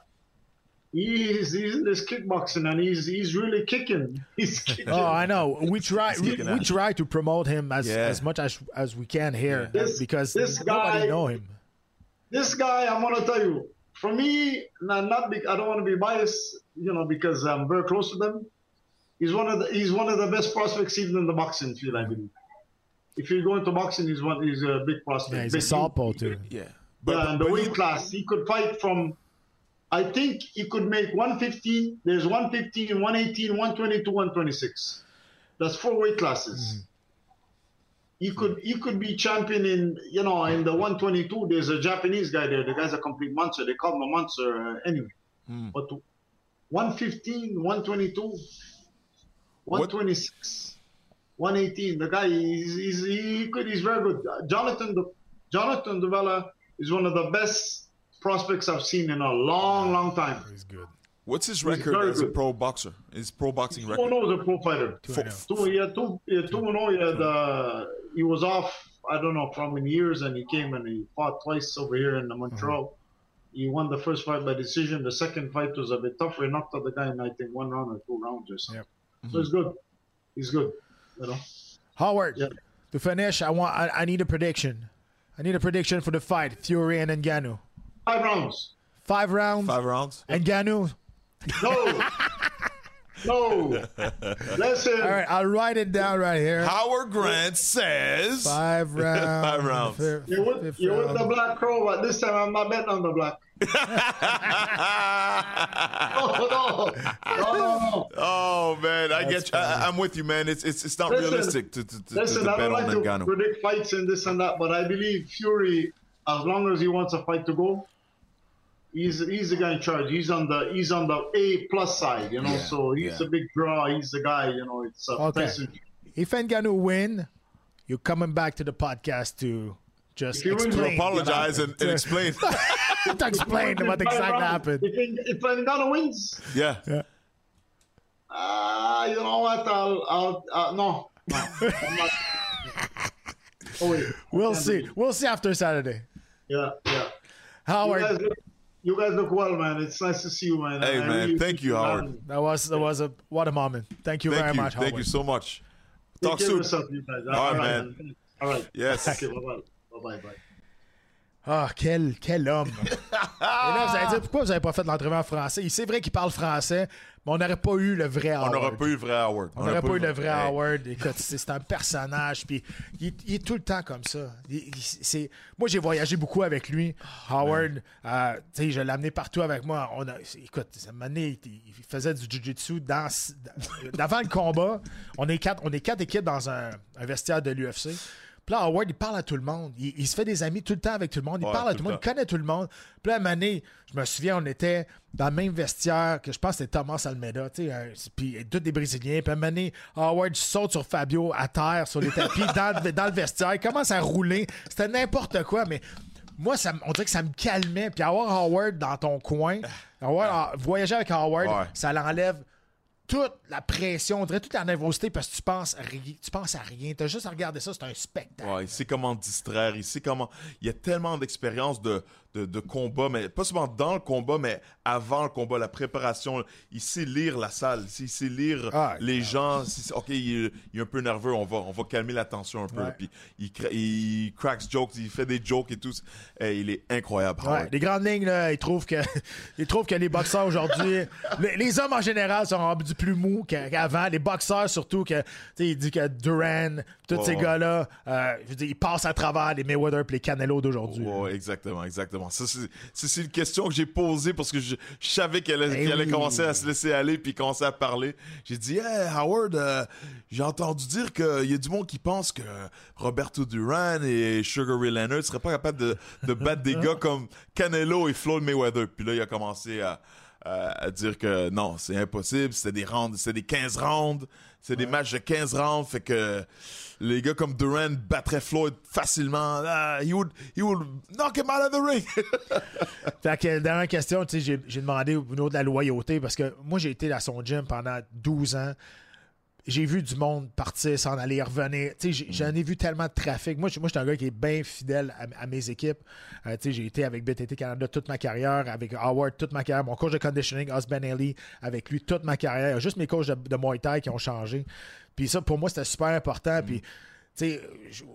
he's he's in this kickboxing, and he's he's really kicking. He's kicking. Oh, I know. We try we, we try to promote him as yeah. as much as as we can here, this, because this nobody guy, know him. This guy, I'm gonna tell you. For me, not, not be, I don't want to be biased, you know, because I'm very close to them. He's one of the, he's one of the best prospects even in the boxing field, I believe. If you go into boxing, he's one. He's a big prospect. Yeah, he's big, a southpaw too. Yeah, but, yeah. And the weight he, class, he could fight from. I think he could make one fifteen. There's one fifteen, one eighteen, one twenty-two, one twenty-six. That's four weight classes. Mm-hmm. He could he could be champion in you know in the one twenty-two. There's a Japanese guy there. The guy's a complete monster. They call him a monster uh, anyway. Mm. But one fifteen, one twenty-two, one twenty-six. What? one eighteen. The guy, he's, he's, he could, he's very good. Jonathan, Jonathan DiBella is one of the best prospects I've seen in a long, long time. He's good. What's his record as good. a pro boxer? His pro boxing record? Oh no, he's a pro fighter. Two, two, yeah, two, yeah, two, two. No, yeah, the, he was off. I don't know from many years, and he came and he fought twice over here in Montreal. Mm-hmm. He won the first fight by decision. The second fight was a bit tougher. He knocked out the guy in I think one round or two rounds or something. Yep. Mm-hmm. So he's good. He's good. You know? Howard, yeah. to finish, I want. I, I need a prediction. I need a prediction for the fight, Fury and Ngannou. Five rounds. Five rounds. Five rounds. Ngannou. No. No. Listen. All right, I'll write it down right here. Howard Grant says five rounds. Five rounds. Fifth, you're with, you're round. with the black crow, but this time I'm not betting on the black. oh, no. Oh, no. oh man, I That's get you. I, I'm with you, man. It's it's it's not listen, realistic to to, to, listen, to bet I don't like on Ngannou. To predict fights and this and that, but I believe Fury, as long as he wants a fight to go, he's he's the guy in charge. He's on the he's on the A plus side, you know. Yeah, so he's yeah. a big draw. He's the guy, you know. It's uh, okay. Tyson. If Ngannou win, you're coming back to the podcast to just explain, to apologize and, and explain. To explain what exactly happened. If, if Ngannou wins, yeah, yeah. Uh, you know what? I'll, I'll, uh, no. no I'm not. Oh, wait. We'll see. We'll see after Saturday. Yeah, yeah. Howard, you guys look, you guys look well, man. It's nice to see you, man. Hey, I man. Really thank you, Howard. Man. That was that was a what a moment. Thank you thank very you. much, Howard. Thank you so much. Take Talk soon. Yourself, you guys. All, All right, right, man. All right. Yes. Bye, bye, bye. Ah, quel, quel homme! Et là, vous allez dire, pourquoi vous n'avez pas fait l'entrevue en français? C'est vrai qu'il parle français, mais on n'aurait pas eu le vrai Howard. On n'aurait pas eu le vrai Howard. On n'aurait pas, pas eu le vrai Howard. Écoute, c'est un personnage, puis il, il est tout le temps comme ça. Il, il, moi, j'ai voyagé beaucoup avec lui. Howard, euh, tu sais, je l'ai amené partout avec moi. On a, écoute, à un moment donné, il, il faisait du jiu-jitsu dans, dans, avant le combat. On est quatre, on est quatre équipes dans un, un vestiaire de l'U F C. Puis là, Howard, il parle à tout le monde. Il, il se fait des amis tout le temps avec tout le monde. Il ouais, parle à tout le monde. Temps. Il connaît tout le monde. Puis là, à un moment donné, je me souviens, on était dans le même vestiaire que je pense que c'était Thomas Almeida. Tu sais, hein, puis tous des Brésiliens. Puis à un moment donné, Howard saute sur Fabio à terre, sur les tapis, dans, dans le vestiaire. Il commence à rouler. C'était n'importe quoi, mais... Moi, ça, on dirait que ça me calmait. Puis avoir Howard dans ton coin, Howard, voyager avec Howard, ouais. ça l'enlève toute la pression, on dirait toute la nervosité parce que tu penses à, ri tu penses à rien. Tu as juste à regarder ça, c'est un spectacle. Ouais, il sait comment distraire, il sait comment... Il y a tellement d'expérience de, de, de combat, mais pas seulement dans le combat, mais avant le combat, la préparation. Il sait lire la salle, il sait lire ah, les gens. OK, il, il est un peu nerveux, on va, on va calmer la tension un peu. Ouais. Puis il, il cracks jokes, il fait des jokes et tout. Et il est incroyable. Ouais, les grandes lignes, là, ils trouvent que, ils trouvent que les boxeurs aujourd'hui... les, les hommes en général sont en plus mou qu'avant. Les boxeurs, surtout, que il dit que Duran, tous oh. ces gars-là, euh, ils passent à travers les Mayweather et les Canelo d'aujourd'hui. Oh, oh, exactement, exactement. C'est une question que j'ai posée parce que je, je savais qu'elle hey, qu allait oui. commencer à se laisser aller puis commencer à parler. J'ai dit, hey, Howard, euh, j'ai entendu dire qu'il y a du monde qui pense que Roberto Duran et Sugar Ray Leonard ne seraient pas capables de, de battre des gars comme Canelo et Floyd Mayweather. Puis là, il a commencé à à dire que non, c'est impossible, c'est des rounds, c'est des quinze rounds, c'est ouais. des matchs de quinze rounds, fait que les gars comme Duran battraient Floyd facilement. Ah, he would, he would knock him out of the ring. Fait que dernière question, tu sais, j'ai demandé au niveau de la loyauté parce que moi j'ai été à son gym pendant douze ans. J'ai vu du monde partir, s'en aller, revenir. J'en ai, ai vu tellement de trafic. Moi, moi je suis un gars qui est bien fidèle à, à mes équipes. Euh, j'ai été avec B T T Canada toute ma carrière, avec Howard toute ma carrière, mon coach de conditioning, Osman Ali, avec lui toute ma carrière. Il y a juste mes coachs de, de Muay Thai qui ont changé. Puis ça, pour moi, c'était super important. Mm. Puis, tu sais,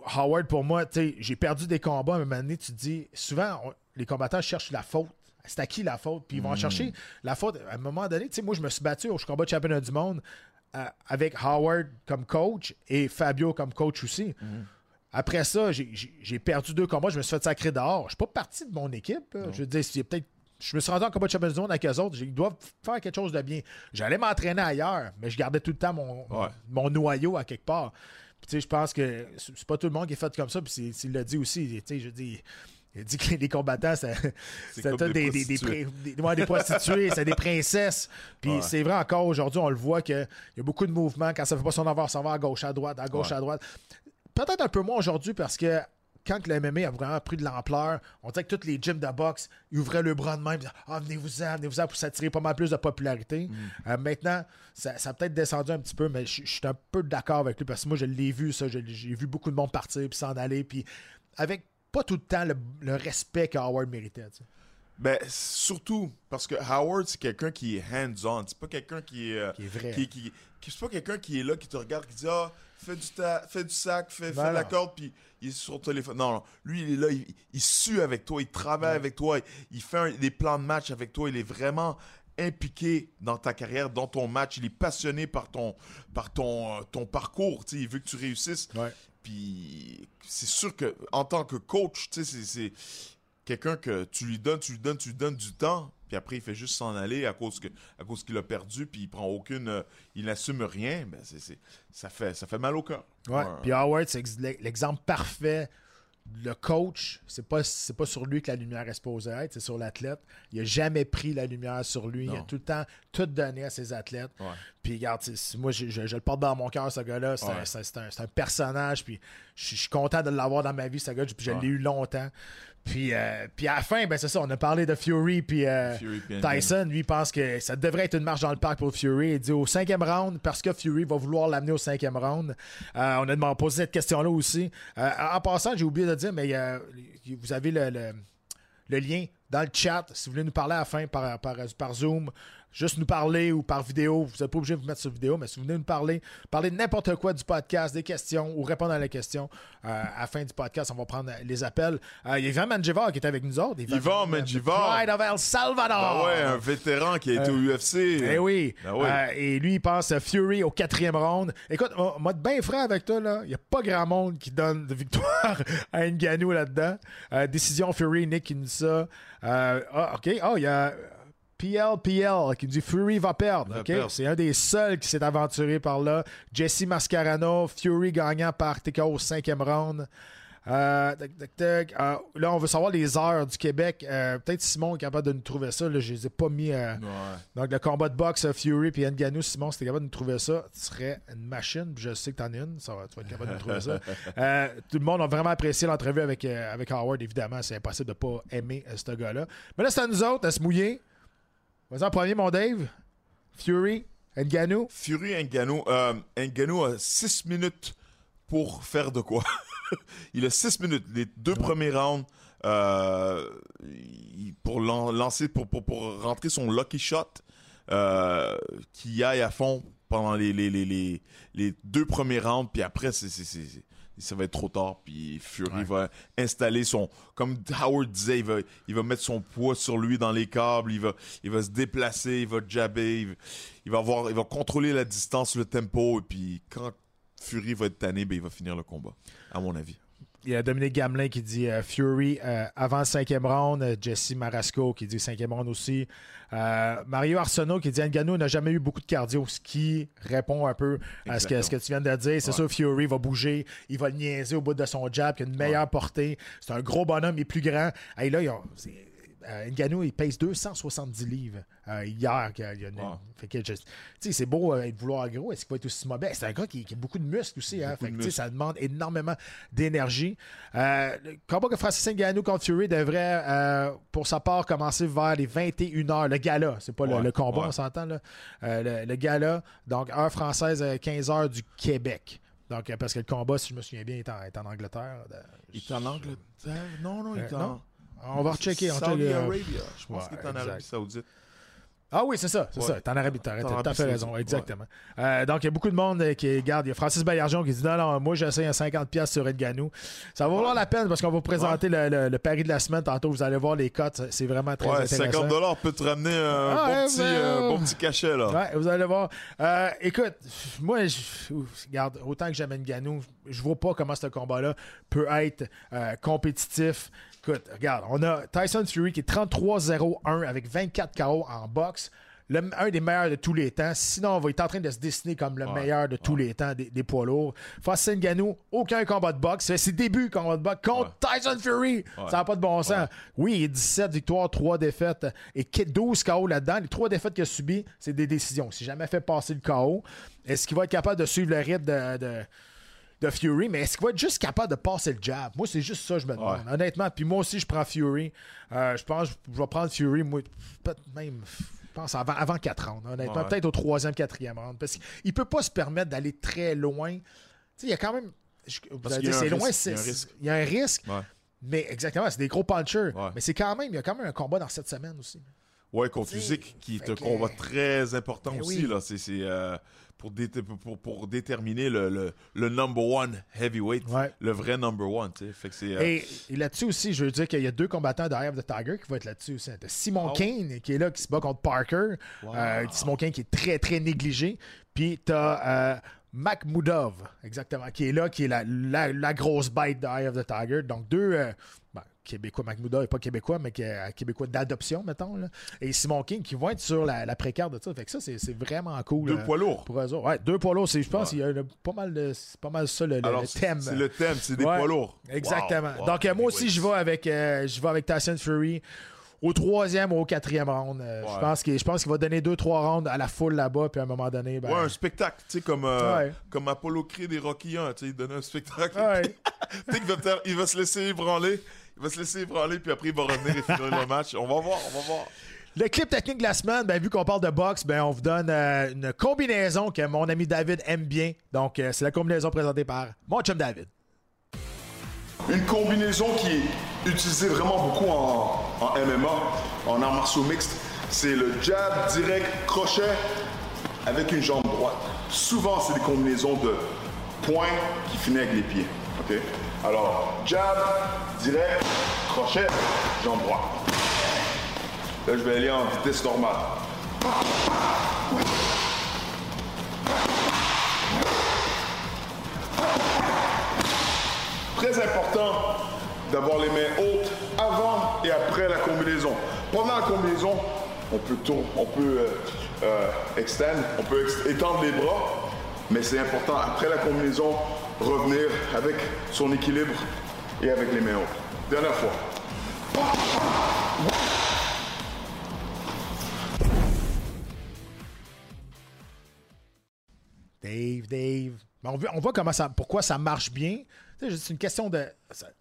Howard, pour moi, j'ai perdu des combats. À un moment donné, tu te dis, souvent, on, les combattants cherchent la faute. C'est à qui la faute? Puis ils vont mm. chercher la faute. À un moment donné, tu sais, moi, je me suis battu au combat de championnat du monde. Euh, avec Howard comme coach et Fabio comme coach aussi. Mm. Après ça, j'ai perdu deux combats. Je me suis fait sacrer dehors. Je ne suis pas parti de mon équipe. Hein. Je veux dire, c'est peut-être... Je me suis rendu en combat de championnat du monde avec eux autres. Ils doivent faire quelque chose de bien. J'allais m'entraîner ailleurs, mais je gardais tout le temps mon, ouais. mon noyau à quelque part. Je pense que c'est pas tout le monde qui est fait comme ça. Puis il l'a dit aussi. Je dis... Il dit que les combattants, c'était des, des, des, des, des, des, ouais, des prostituées, c'était des princesses. Puis ouais. c'est vrai encore aujourd'hui, on le voit qu'il y a beaucoup de mouvements. Quand ça ne fait pas son avoir, ça va à gauche, à droite, à gauche, ouais. à droite. Peut-être un peu moins aujourd'hui parce que quand le M M A a vraiment pris de l'ampleur, on dirait que tous les gyms de boxe, ils ouvraient le bras de main et disaient ah, venez-vous-en, venez-vous-en pour s'attirer pas mal plus de popularité. Mm. Euh, maintenant, ça, ça a peut-être descendu un petit peu, mais je suis un peu d'accord avec lui parce que moi, je l'ai vu, ça. J'ai vu beaucoup de monde partir puis s'en aller. Puis avec. Pas tout le temps le, le respect que Howard méritait. Tu sais. Ben, surtout parce que Howard, c'est quelqu'un qui est hands-on. C'est pas quelqu'un qui est... Qui est vrai. Qui, qui, qui, c'est pas quelqu'un qui est là, qui te regarde, qui dit « Ah, fais du, ta, fais du sac, fais, ben fais la corde, puis il est sur le téléphone. » Non, non. Lui, il est là, il, il sue avec toi, il travaille ouais. avec toi, il, il fait un, des plans de match avec toi, il est vraiment... impliqué dans ta carrière, dans ton match. Il est passionné par ton, par ton, ton parcours. Il veut que tu réussisses. Ouais. Puis c'est sûr que en tant que coach, c'est quelqu'un que tu lui donnes, tu lui donnes, tu lui donnes du temps. Puis après, il fait juste s'en aller à cause que, à cause qu'il a perdu. Puis il prend aucune... Euh, il n'assume rien. Ben c'est, c'est, ça, fait, ça fait mal au cœur. Ouais. Ouais. Puis Howard, c'est l'exemple parfait. Le coach, c'est pas, c'est pas sur lui que la lumière est supposée être, c'est sur l'athlète. Il n'a jamais pris la lumière sur lui. Non. Il a tout le temps tout donné à ses athlètes. Ouais. Puis regarde, moi, je, je, je le porte dans mon cœur, ce gars-là. C'est ouais. un, un, un personnage. Puis je suis content de l'avoir dans ma vie, ce gars. Puis je ouais. l'ai eu longtemps. Puis, euh, puis à la fin, ben c'est ça, on a parlé de Fury. Puis, euh, Fury, puis Tyson, lui, pense que ça devrait être une marche dans le parc pour Fury. Il dit au cinquième round, parce que Fury va vouloir l'amener au cinquième round. Euh, on a demandé, posé cette question-là aussi. Euh, en passant, j'ai oublié de dire, mais euh, vous avez le, le, le lien dans le chat, si vous voulez nous parler à la fin par, par, par Zoom, juste nous parler ou par vidéo, vous n'êtes pas obligé de vous mettre sur vidéo, mais si vous venez nous parler, parler de n'importe quoi du podcast, des questions ou répondre à la question, euh, à la fin du podcast, on va prendre les appels. Euh, il y a Yvan Mangivar qui est avec nous autres. Yvan Mangivar. Pride of El Salvador. Ben ouais, un vétéran qui a été euh, au U F C. Eh oui. Ben ouais. euh, et lui, il passe Fury au quatrième round. Écoute, on va être bien frère avec toi, là. Il n'y a pas grand monde qui donne de victoire à Ngannou là-dedans. Euh, décision Fury, Nick qui nous dit ça. Euh, ah, OK. Ah, oh, il y a... P L P L qui dit Fury va perdre. Okay? C'est un des seuls qui s'est aventuré par là. Jesse Mascarano, Fury gagnant par T K O au cinquième round. Euh, tac, tac, tac. Euh, là, on veut savoir les heures du Québec. Euh, Peut-être Simon est capable de nous trouver ça. Là, je les ai pas mis. Euh... Ouais. Donc, le combat de boxe Fury et Ngannou, Simon, si tu es capable de nous trouver ça, tu serais une machine. Je sais que tu en as une. Ça va, tu vas être capable de nous trouver ça. Euh, tout le monde a vraiment apprécié l'entrevue avec, euh, avec Howard. Évidemment, c'est impossible de ne pas aimer euh, ce gars-là. Mais là, c'est à nous autres à se mouiller. Vas-y en premier, mon Dave. Fury, Ngannou. Fury, Ngannou. Euh, Ngannou a six minutes pour faire de quoi. Il a six minutes. Les deux ouais. premiers rounds, euh, pour lancer, pour, pour, pour rentrer son lucky shot, euh, qui aille à fond pendant les, les, les, les, les deux premiers rounds. Puis après, c'est... c'est, c'est, c'est... ça va être trop tard, puis Fury ouais. va installer son... Comme Howard disait, il va, il va mettre son poids sur lui dans les câbles, il va, il va se déplacer, il va jabber, il va, il va, avoir, il va contrôler la distance, le tempo, et puis quand Fury va être tanné, ben, il va finir le combat, à mon avis. Il y a Dominique Gamelin qui dit euh, Fury euh, avant le cinquième round. Jesse Marasco qui dit cinquième round aussi. Euh, Mario Arsenault qui dit Ngannou n'a jamais eu beaucoup de cardio, ce qui répond un peu à ce que, ce que tu viens de dire. C'est ouais. sûr, Fury va bouger, il va le niaiser au bout de son jab, il a une meilleure ouais. portée. C'est un gros bonhomme, il est plus grand. Hey, là, ils ont, euh, Ngannou, il pèse deux cent soixante-dix livres euh, hier. Il y a une... ouais. fait que je... C'est beau euh, de vouloir gros. Est-ce qu'il va être aussi mauvais? C'est un gars qui, qui a beaucoup de muscles aussi. Hein? Fait que, muscles. Ça demande énormément d'énergie. Euh, le combat que Francis Ngannou contre Fury devrait, euh, pour sa part, commencer vers les vingt et une heures. Le gala, c'est pas ouais, le, le combat, ouais. on s'entend. Là. Euh, le, le gala, donc heure française, quinze heures du Québec. Donc, parce que le combat, si je me souviens bien, est en, est en Angleterre. Il est en Angleterre? Non, non, il est euh, en... Non? On va rechecker. Saudi Arabia. Je pense ouais, qu'il est en Arabie Saoudite. Ah oui, c'est ça, c'est ouais. ça. T'en Arabie, t'as tout à fait raison, exactement. Ouais. Euh, donc, il y a beaucoup de monde qui regarde. Il y a Francis Baillargeon qui dit non, non, moi j'essaye un cinquante dollars sur Ngannou. Ça va valoir ouais. la peine parce qu'on va vous présenter ouais. le, le, le pari de la semaine. Tantôt, vous allez voir les cotes. C'est vraiment très ouais, intéressant. cinquante dollars peut te ramener un ah, bon, ouais, petit, ben... euh, bon petit cachet, là. Ouais, vous allez voir. Euh, écoute, moi, je, regarde, autant que j'aime Ngannou, je vois pas comment ce combat-là peut être euh, compétitif. Écoute, regarde, on a Tyson Fury qui est trente-trois zéro un avec vingt-quatre K O en boxe. Le, un des meilleurs de tous les temps. Sinon, il est en train de se dessiner comme le ouais, meilleur de ouais. tous les temps des, des poids lourds. Francis Ngannou, aucun combat de boxe. C'est ses débuts combat de boxe contre ouais. Tyson Fury. Ouais. Ça n'a pas de bon sens. Ouais. Oui, il y a dix-sept victoires, trois défaites et douze K O là-dedans. Les trois défaites qu'il a subies, c'est des décisions. Il s'est jamais fait passer le K O. Est-ce qu'il va être capable de suivre le rythme de... de de Fury, mais est-ce qu'il va être juste capable de passer le jab? Moi, c'est juste ça que je me demande, ouais. honnêtement. Puis moi aussi, je prends Fury. Euh, je pense que je vais prendre Fury, moi, peut-être même, je pense, avant, avant quatre rounds, honnêtement. Ouais. Peut-être au troisième, quatrième round. Parce qu'il ne peut pas se permettre d'aller très loin. Tu sais, il y a quand même... Je, vous allez dire, c'est loin, c'est... Il y a un risque. Ouais. Mais exactement, c'est des gros punchers. Ouais. Mais c'est quand même... Il y a quand même un combat dans cette semaine aussi. Oui, contre Usyk, qui est un que... combat très important mais aussi, oui. là. C'est... c'est euh... Pour, dé pour, pour déterminer le, le, le number one heavyweight, ouais. le vrai number one. Fait que c'est, euh... Et, et là-dessus aussi, je veux dire qu'il y a deux combattants de Eye of the Tiger qui vont être là-dessus aussi. T'as Simon oh. Kane qui est là, qui se bat contre Parker. Wow. Euh, Simon Kane qui est très, très négligé. Puis t'as... Euh, Makhmoudov, exactement, qui est là, qui est la, la, la grosse bête de Eye of the Tiger. Donc, deux euh, ben, Québécois, Makhmoudov n'est pas Québécois, mais qui est, uh, Québécois d'adoption, mettons, là, et Simon King, qui vont être sur la, la précaire de ça. Fait que ça, c'est vraiment cool. Deux euh, poids lourds. Pour eux autres. Ouais, deux poids lourds. Je pense qu'il ouais. y a pas mal, de, pas mal ça, le, Alors, le thème. C'est le thème, c'est des ouais, poids lourds. Exactement. Wow, wow, Donc, euh, moi aussi, je vais avec, euh, je vais avec Tyson Fury. Au troisième ou au quatrième round, euh, ouais. je pense qu'il, je pense qu'il va donner deux, trois rounds à la foule là-bas, puis à un moment donné... Ben... Ouais, un spectacle, tu sais, comme, euh, ouais. comme Apollo Creed et Rocky un, tu sais, il donne un spectacle. Ouais. tu sais, il, il va se laisser ébranler, il va se laisser ébranler, puis après, il va revenir et finir le match. On va voir, on va voir. Le clip technique de la semaine, ben, vu qu'on parle de boxe, ben, on vous donne euh, une combinaison que mon ami David aime bien. Donc, euh, c'est la combinaison présentée par mon chum David. une combinaison qui est utilisée vraiment beaucoup en, en M M A, en arts martiaux mixtes. C'est le jab, direct, crochet avec une jambe droite. Souvent, c'est des combinaisons de poings qui finissent avec les pieds. Okay? Alors, jab, direct, crochet, jambe droite. Là, je vais aller en vitesse normale. Très important d'avoir les mains hautes avant et après la combinaison. Pendant la combinaison, on peut, tourner, on peut euh, euh, extend, on peut étendre les bras, mais c'est important après la combinaison, revenir avec son équilibre et avec les mains hautes. Dernière fois. Dave, Dave. On voit, on voit comment ça, pourquoi ça marche bien. C'est une question de...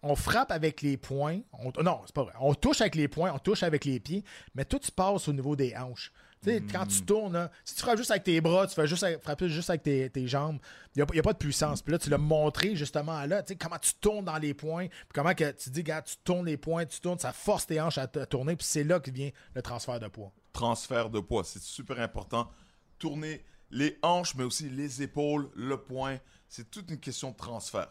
On frappe avec les poings. On, non, c'est pas vrai. On touche avec les poings, on touche avec les pieds, mais tout se passe au niveau des hanches. Mmh. Quand tu tournes, hein, si tu frappes juste avec tes bras, tu fais juste avec, frapper juste avec tes, tes jambes, il n'y a, a pas de puissance. Puis là, tu l'as montré justement là, comment tu tournes dans les poings, puis comment que tu dis, regarde, tu tournes les poings, tu tournes, ça force tes hanches à, à tourner, puis c'est là que vient le transfert de poids. Transfert de poids, c'est super important. Tourner les hanches, mais aussi les épaules, le poing, c'est toute une question de transfert.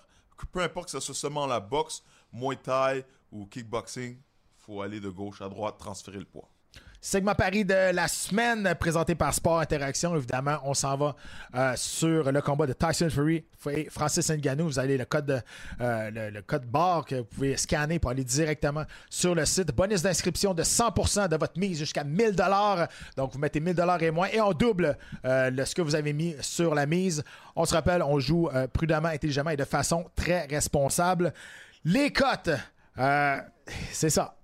Peu importe que ce soit seulement la boxe, Muay Thai ou kickboxing, il faut aller de gauche à droite, transférer le poids. Segment Paris de la semaine, présenté par Sport Interaction. Évidemment, on s'en va euh, sur le combat de Tyson Fury et Francis Ngannou. Vous avez le code, de, euh, le, le code barre que vous pouvez scanner pour aller directement sur le site. Bonus d'inscription de cent pour cent de votre mise jusqu'à mille dollars. Donc, vous mettez mille dollars et moins et on double euh, le, ce que vous avez mis sur la mise. On se rappelle, on joue euh, prudemment, intelligemment et de façon très responsable. Les cotes, euh, c'est ça.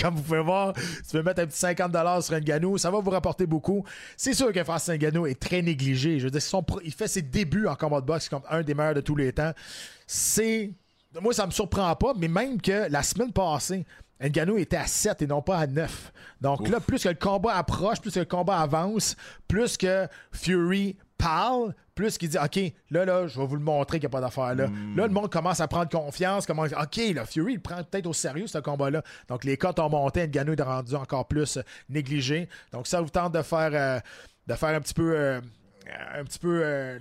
Comme vous pouvez voir, tu peux mettre un petit cinquante dollars sur Ngannou, ça va vous rapporter beaucoup. C'est sûr que Francis Ngannou est très négligé. Je veux dire, son pro... il fait ses débuts en combat de boxe comme un des meilleurs de tous les temps. C'est... Moi, ça ne me surprend pas, mais même que la semaine passée, Ngannou était à sept et non pas à neuf. Donc Ouf. Là, plus que le combat approche, plus que le combat avance, plus que Fury parle, plus qu'il dit « OK, là, là, je vais vous le montrer qu'il n'y a pas d'affaire là. Mm. » Là, le monde commence à prendre confiance. Commence... OK, là, Fury, il prend peut-être au sérieux ce combat-là. Donc, les cotes ont monté. Ngannou est rendu encore plus négligé. Donc, ça vous tente de faire, euh, de faire un petit peu... Euh, un petit peu... Euh,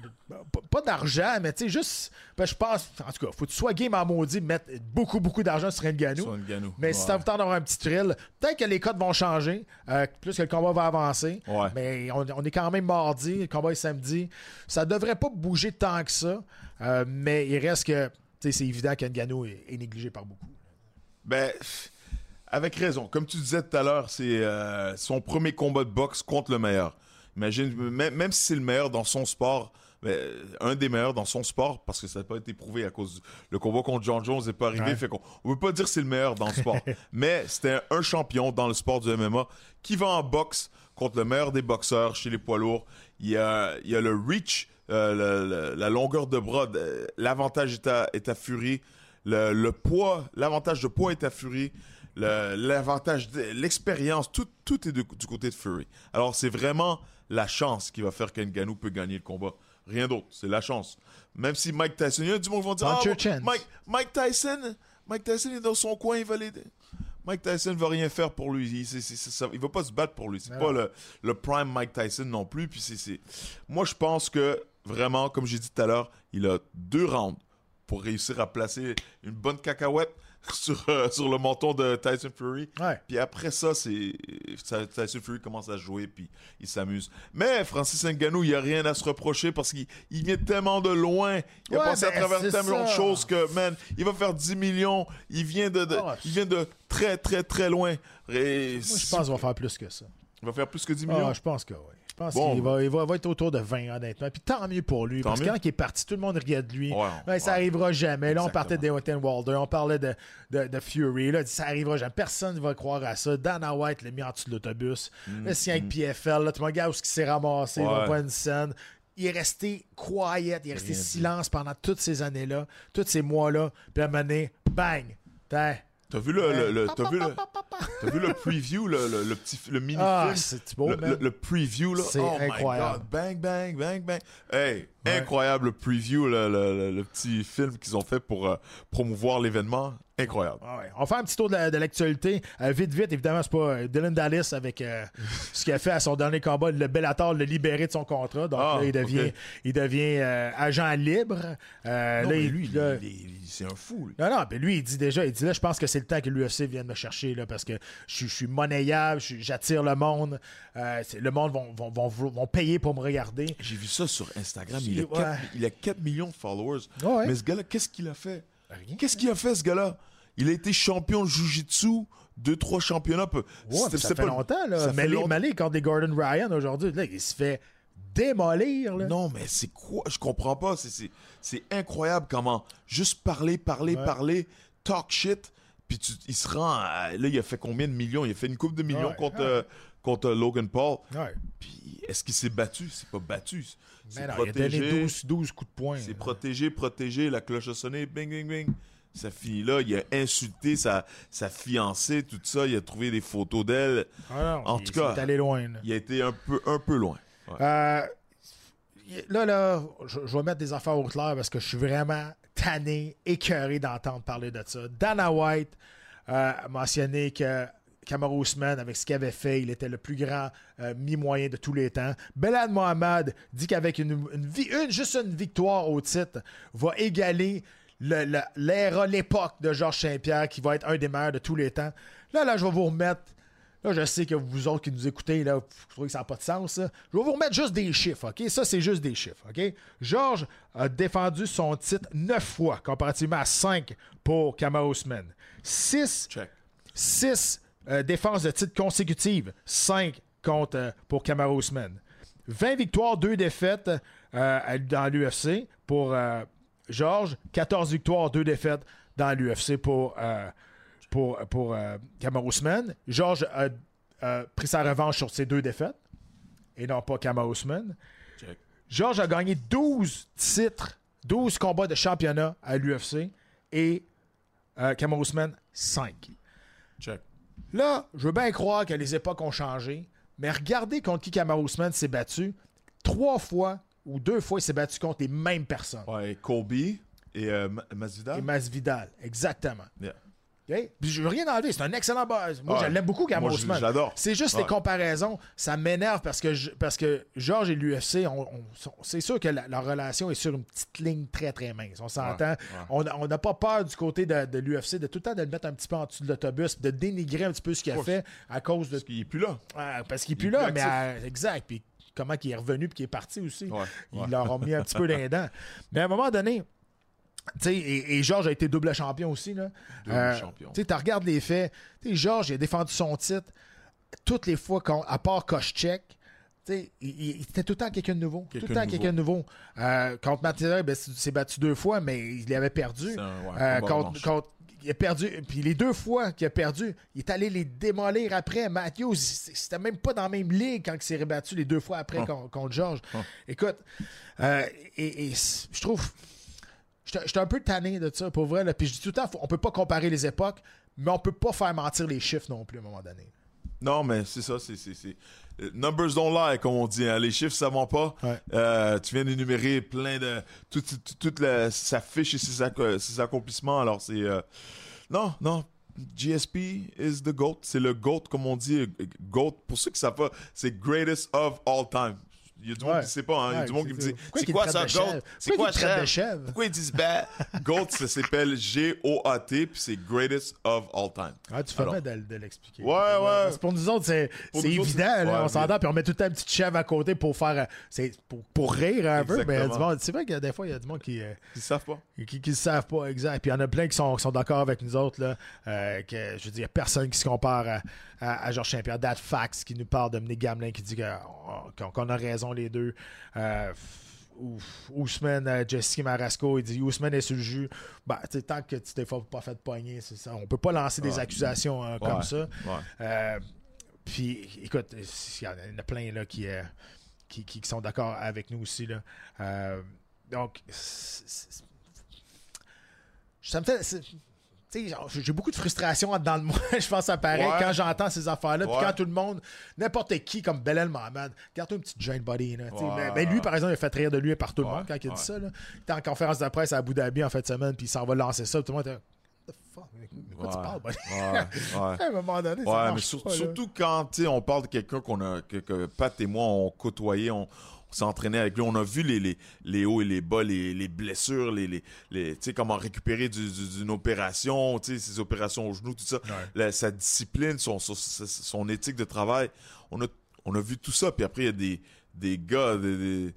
pas d'argent, mais tu sais, juste... Ben, je pense... En tout cas, faut que tu sois game à maudit, mettre beaucoup, beaucoup d'argent sur Ngannou. Sur Ngannou. Mais ouais. Si ça vous tente d'avoir un petit thrill, peut-être que les cotes vont changer, euh, plus que le combat va avancer. Ouais. Mais on, on est quand même mardi, le combat est samedi. Ça devrait pas bouger tant que ça, euh, mais il reste que... Tu sais, c'est évident que Ngannou est, est négligé par beaucoup. Ben... Avec raison. Comme tu disais tout à l'heure, c'est euh, son premier combat de boxe contre le meilleur. Imagine, même si c'est le meilleur dans son sport, mais un des meilleurs dans son sport, parce que ça n'a pas été prouvé à cause du le combat contre John Jones n'est pas arrivé, ouais. Fait qu'on ne peut pas dire que c'est le meilleur dans le sport. Mais c'était un champion dans le sport du M M A qui va en boxe contre le meilleur des boxeurs chez les poids lourds. Il y a, il y a le reach, euh, le, le, la longueur de bras, l'avantage est à, est à Fury, le, le poids, l'avantage de poids est à Fury. Le, l'avantage, de, l'expérience, tout, tout est de, du côté de Fury. Alors, c'est vraiment la chance qui va faire qu'Ngannou peut gagner le combat. Rien d'autre, c'est la chance. Même si Mike Tyson, il y a du monde qui vont dire « Ah, bon, Mike, Mike Tyson, Mike Tyson est dans son coin, il va l'aider. » Mike Tyson ne va rien faire pour lui. Il ne va pas se battre pour lui. C'est ouais. pas le, le prime Mike Tyson non plus. Puis c'est, c'est... Moi, je pense que vraiment, comme j'ai dit tout à l'heure, il a deux rounds pour réussir à placer une bonne cacahuète Sur, euh, sur le menton de Tyson Fury. Ouais. Puis après ça, c'est Tyson Fury commence à jouer, puis il s'amuse. Mais Francis Ngannou, il n'y a rien à se reprocher parce qu'il il vient tellement de loin. Il ouais, a passé ben, à travers tellement de choses que, man, il va faire dix millions. Il vient de, de, oh, il vient de très, très, très loin. Et moi, je pense qu'il va faire plus que ça. Il va faire plus que dix millions? Ah, je pense que oui. Je pense bon, qu'il va, il va, va être autour de vingt, honnêtement. Puis tant mieux pour lui. Parce que quand il est parti, tout le monde riait de lui. Ouais, ouais, ça n'arrivera ouais. jamais. Là, exactement. On partait de Deontay Wilder. On parlait de, de, de Fury. Là, ça n'arrivera jamais. Personne ne va croire à ça. Dana White l'a mis en dessous de l'autobus. Mm-hmm. Là, c'est avec P F L. Là, tu me regardes où il s'est ramassé. Ouais. Il va pas une scène. Il est resté quiet. Il est resté silence pendant toutes ces années-là, tous ces mois-là. Puis à un moment donné, bang! T'as, t'as vu le... le, le t'as vu le... T'as vu le preview, le, le, le petit le mini-film? Ah, c'est beau, le, le, le preview, là. C'est oh incroyable. My God. Bang, bang, bang, bang. Hey, ouais. Incroyable preview, le, le, le, le petit film qu'ils ont fait pour euh, promouvoir l'événement. Incroyable. Ah ouais. On va faire un petit tour de, la, de l'actualité. Euh, vite, vite, évidemment, c'est pas Dylan Dallis avec euh, ce qu'il a fait à son dernier combat. Le Bellator l'a libéré de son contrat. Donc ah, là, il devient, okay. il devient euh, agent libre. Euh, non, là, mais lui, là, il, il, il, c'est un fou. Lui. Non, non, mais lui, il dit déjà, il dit là, je pense que c'est le temps que l'U F C vienne me chercher là, parce que je, je suis monnayable, je, j'attire le monde. Euh, le monde vont, vont, vont, vont payer pour me regarder. J'ai vu ça sur Instagram. Il, il, a, ouais. quatre, il a quatre millions de followers. Oh, ouais. Mais ce gars-là, qu'est-ce qu'il a fait? Rien. Qu'est-ce qu'il a fait, ce gars-là? Il a été champion de Jiu-Jitsu, deux, trois championnats. Wow, c'était, ça, c'était fait pas... longtemps, là. Ça fait longtemps. Malé contre des Gordon Ryan aujourd'hui, là, il se fait démolir. Là. Non, mais c'est quoi? Je comprends pas. C'est, c'est, c'est incroyable comment juste parler, parler, ouais. parler, talk shit, puis tu, il se rend... À, là, il a fait combien de millions? Il a fait une coupe de millions ouais, contre... Ouais. Euh, contre Logan Paul. Ouais. Puis est-ce qu'il s'est battu? C'est pas battu. C'est non, protégé. Il a donné douze coups de poing. C'est protégé, protégé. La cloche a sonné. Bing, bing, bing. Sa fille-là, il a insulté sa, sa fiancée, tout ça. Il a trouvé des photos d'elle. Ah non, en tout cas, allé loin, il a été un peu, un peu loin. Ouais. Euh, là, là, je, je vais mettre des affaires au clair parce que je suis vraiment tanné, écœuré d'entendre parler de ça. Dana White euh, a mentionné que Kamaru Usman, avec ce qu'il avait fait, il était le plus grand euh, mi-moyen de tous les temps. Belal Mohamed dit qu'avec une, une, une juste une victoire au titre, va égaler le, le, l'ère, l'époque de Georges Saint-Pierre, qui va être un des meilleurs de tous les temps. Là, là, je vais vous remettre... Là, je sais que vous autres qui nous écoutez, là, vous trouvez que ça n'a pas de sens. Là. Je vais vous remettre juste des chiffres, OK? Ça, c'est juste des chiffres, OK? Georges a défendu son titre neuf fois, comparativement à cinq pour Kamaru Usman. Six... Check. Six... Euh, défense de titre consécutive, cinq contre euh, pour Kamaru Usman. vingt victoires, deux défaites euh, dans l'U F C pour euh, Georges. quatorze victoires, deux défaites dans l'U F C pour, euh, pour, pour euh, Kamaru Usman. Georges a, a pris sa revanche sur ses deux défaites et non pas Kamaru Usman. Georges a gagné douze titres, douze combats de championnat à l'U F C et euh, Kamaru Usman, cinq. Check. Là, je veux bien croire que les époques ont changé, mais regardez contre qui Kamaru Usman s'est battu. Trois fois ou deux fois, il s'est battu contre les mêmes personnes. Ouais, Kobe et euh, Masvidal. Et Masvidal, exactement. Yeah. Okay? Puis je veux rien enlever, c'est un excellent base. Moi, ouais. je l'aime beaucoup, Kamaru Usman. Je l'adore. C'est juste ouais. les comparaisons, ça m'énerve parce que je, parce que Georges et l'U F C, on, on, c'est sûr que la, leur relation est sur une petite ligne très, très mince. On s'entend. Ouais, ouais. On n'a pas peur du côté de, de l'U F C de tout le temps de le mettre un petit peu en dessous de l'autobus, de dénigrer un petit peu ce qu'il a fait à cause de... Parce qu'il n'est plus là. Ah, parce qu'il n'est plus, plus là, mais à... exact. Puis comment qu'il est revenu puis qu'il est parti aussi. Ouais, Ils ouais. leur ont mis un petit peu dans les dents. Mais à un moment donné... T'sais, et, et Georges a été double champion aussi. Là. Double euh, champion. Tu regardes les faits. T'sais, Georges, il a défendu son titre toutes les fois, à part Koscheck. Il, il était tout le temps quelqu'un de nouveau. Quelqu'un tout le temps nouveau. quelqu'un de nouveau. Euh, contre Matéa, ben, il s'est battu deux fois, mais il avait perdu. Un, ouais, euh, contre, contre, il a perdu. Puis les deux fois qu'il a perdu, il est allé les démolir après. Matthews, c'était même pas dans la même ligue quand il s'est rebattu les deux fois après oh. contre, contre Georges. Oh. Écoute, euh, et, et je trouve... J'étais un peu tanné de ça, pour vrai. Là. Puis je dis tout le temps, on peut pas comparer les époques, mais on peut pas faire mentir les chiffres non plus à un moment donné. Non, mais c'est ça. c'est, c'est, c'est... Numbers don't lie, comme on dit. Hein. Les chiffres, ça ment pas. Ouais. Euh, tu viens d'énumérer plein de... Toute tout, tout, tout sa fiche et ses, ac- ses accomplissements. Alors, c'est... Euh... Non, non. G S P is the GOAT. C'est le GOAT, comme on dit. GOAT, pour ceux qui savent pas, c'est greatest of all time. Il y a du monde ouais. qui ne sait pas, hein. Il y a du monde qui me dit pourquoi c'est quoi ça, GOAT? C'est quoi chèvre? Pourquoi ils disent ben GOAT, ça s'appelle G O A T, puis c'est Greatest of All Time. Ah, tu fais bien de, de l'expliquer. Ouais, ouais. ouais. Pour nous autres, c'est, c'est nous évident, autres, là, ouais, on s'entend, mais... puis on met tout le temps une petite chèvre à côté pour faire c'est pour, pour rire un peu. Mais du monde, c'est vrai que des fois, il y a du monde qui ne le savent pas. Qui ne le savent pas, exact. Puis il y en a plein qui sont, qui sont d'accord avec nous autres. Là, euh, que, je veux dire, il n'y a personne qui se compare à, à, à Georges Saint-Pierre. That Fax qui nous parle, Dominique Gamelin qui dit qu'on, qu'on a raison. Les deux. Euh, Usman, uh, Jessica Marasco, il dit Usman est sur le jus. Ben, tant que tu t'es pas fait pogner, c'est ça. On peut pas lancer ouais. des accusations euh, ouais. comme ça. Ouais. Euh, puis, écoute, il y en a plein là, qui, euh, qui, qui, qui sont d'accord avec nous aussi. Là. Euh, donc, c'est, c'est, ça me fait. C'est, j'ai beaucoup de frustration dans le moi, je pense, à pareil, ouais. quand j'entends ces affaires-là. Puis quand tout le monde, n'importe qui, comme Belal Mohamed, regarde-toi une petite joint body. Là, ouais. mais, mais lui, par exemple, il a fait rire de lui par tout le ouais. monde quand il a dit ouais. ça. Là. Il était en conférence de presse à Abu Dhabi en fin de semaine, puis il s'en va lancer ça. Tout le monde était fuck, mais quoi ouais, tu parles, ben? ouais, ouais. À un moment donné, ouais, ça mais sur, pas, surtout là. Quand on parle de quelqu'un qu'on a, que, que Pat et moi on côtoyait, on, on s'entraînait avec lui, on a vu les, les, les hauts et les bas, les, les blessures, les, les, les, tu sais, comment récupérer du, du, d'une opération, tu sais, ses opérations au genou, tout ça, ouais. la, sa discipline, son, son, son éthique de travail, on a, on a vu tout ça, puis après il y a des, des gars des, des,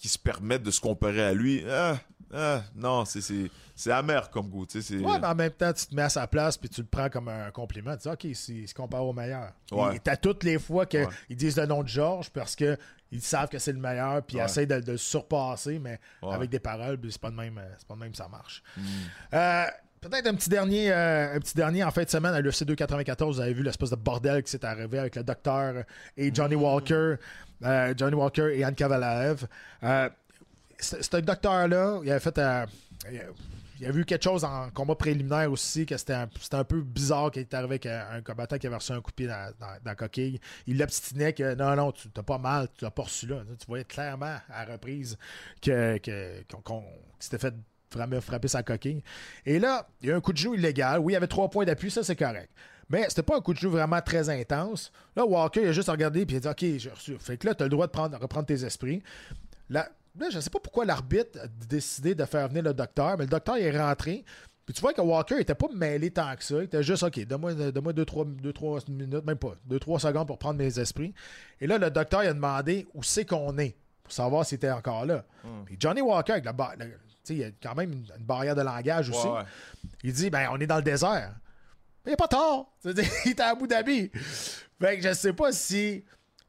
qui se permettent de se comparer à lui, ah, ah, non, c'est... c'est c'est amer comme goût. Tu sais, ouais, mais en même temps, tu te mets à sa place puis tu le prends comme un compliment. Tu dis, OK, il se compare au meilleur. Ouais. Et t'as toutes les fois qu'ils ouais. disent le nom de Georges parce qu'ils savent que c'est le meilleur puis ouais. ils essayent de, de le surpasser, mais ouais. avec des paroles, c'est pas de même, c'est pas de même ça marche. Mm. Euh, peut-être un petit dernier euh, un petit dernier en fin de semaine à l'U F C deux cent quatre-vingt-quatorze. Vous avez vu l'espèce de bordel qui s'est arrivé avec le docteur et Johnny mm. Walker. Euh, Johnny Walker et Anne Kavalaev. Euh, ce docteur-là, il avait fait... Euh, il y a eu quelque chose en combat préliminaire aussi, que c'était un, c'était un peu bizarre qu'il est arrivé avec un combattant qui avait reçu un coup de pied dans, dans, dans la coquille. Il l'obstinait que non, non, tu t'as pas mal, tu l'as pas reçu là. Tu voyais clairement à la reprise que, que, qu'on, qu'on, qu'il s'était fait vraiment frapper sa coquille. Et là, il y a eu un coup de genou illégal. Oui, il y avait trois points d'appui, ça c'est correct. Mais c'était pas un coup de genou vraiment très intense. Là, Walker, il a juste regardé et il a dit OK, j'ai reçu. Fait que là, tu as le droit de prendre, reprendre tes esprits. Là, Là, je ne sais pas pourquoi l'arbitre a décidé de faire venir le docteur, mais le docteur il est rentré. Puis tu vois que Walker n'était pas mêlé tant que ça. Il était juste, OK, donne-moi deux trois minutes, même pas, deux trois secondes pour prendre mes esprits. Et là, le docteur il a demandé où c'est qu'on est, pour savoir s'il était encore là. Mm. Puis Johnny Walker, avec la bar... la... il y a quand même une barrière de langage aussi. Ouais. Il dit, ben on est dans le désert. Mais il n'est pas tard. Il était à Abu Dhabi. Fait que je ne sais pas si...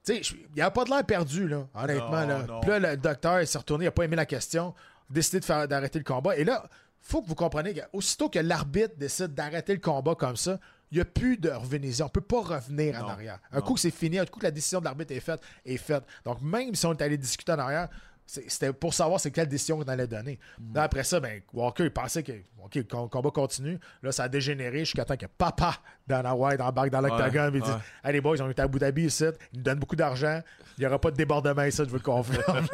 T'sais, il n'y a pas de l'air perdu, là, honnêtement. Non, là. Non. Puis là, le docteur s'est retourné, il n'a pas aimé la question, a décidé de faire, d'arrêter le combat. Et là, il faut que vous compreniez qu'aussitôt que l'arbitre décide d'arrêter le combat comme ça, il n'y a plus de revenez-y. On ne peut pas revenir non, en arrière. Un non. coup que c'est fini, un coup que la décision de l'arbitre est faite, est faite. Donc, même si on est allé discuter en arrière, c'est, c'était pour savoir c'est quelle décision qu'on allait donner. Mm. Après ça, ben, Walker, il pensait que okay, le combat continue. Là, ça a dégénéré jusqu'à temps que papa Dana White embarque dans l'octogone et ouais, ouais. dit « Hey les boys, on est à Abu Dhabi ici, ils nous donnent beaucoup d'argent, il n'y aura pas de débordement ici, je veux le confirme. »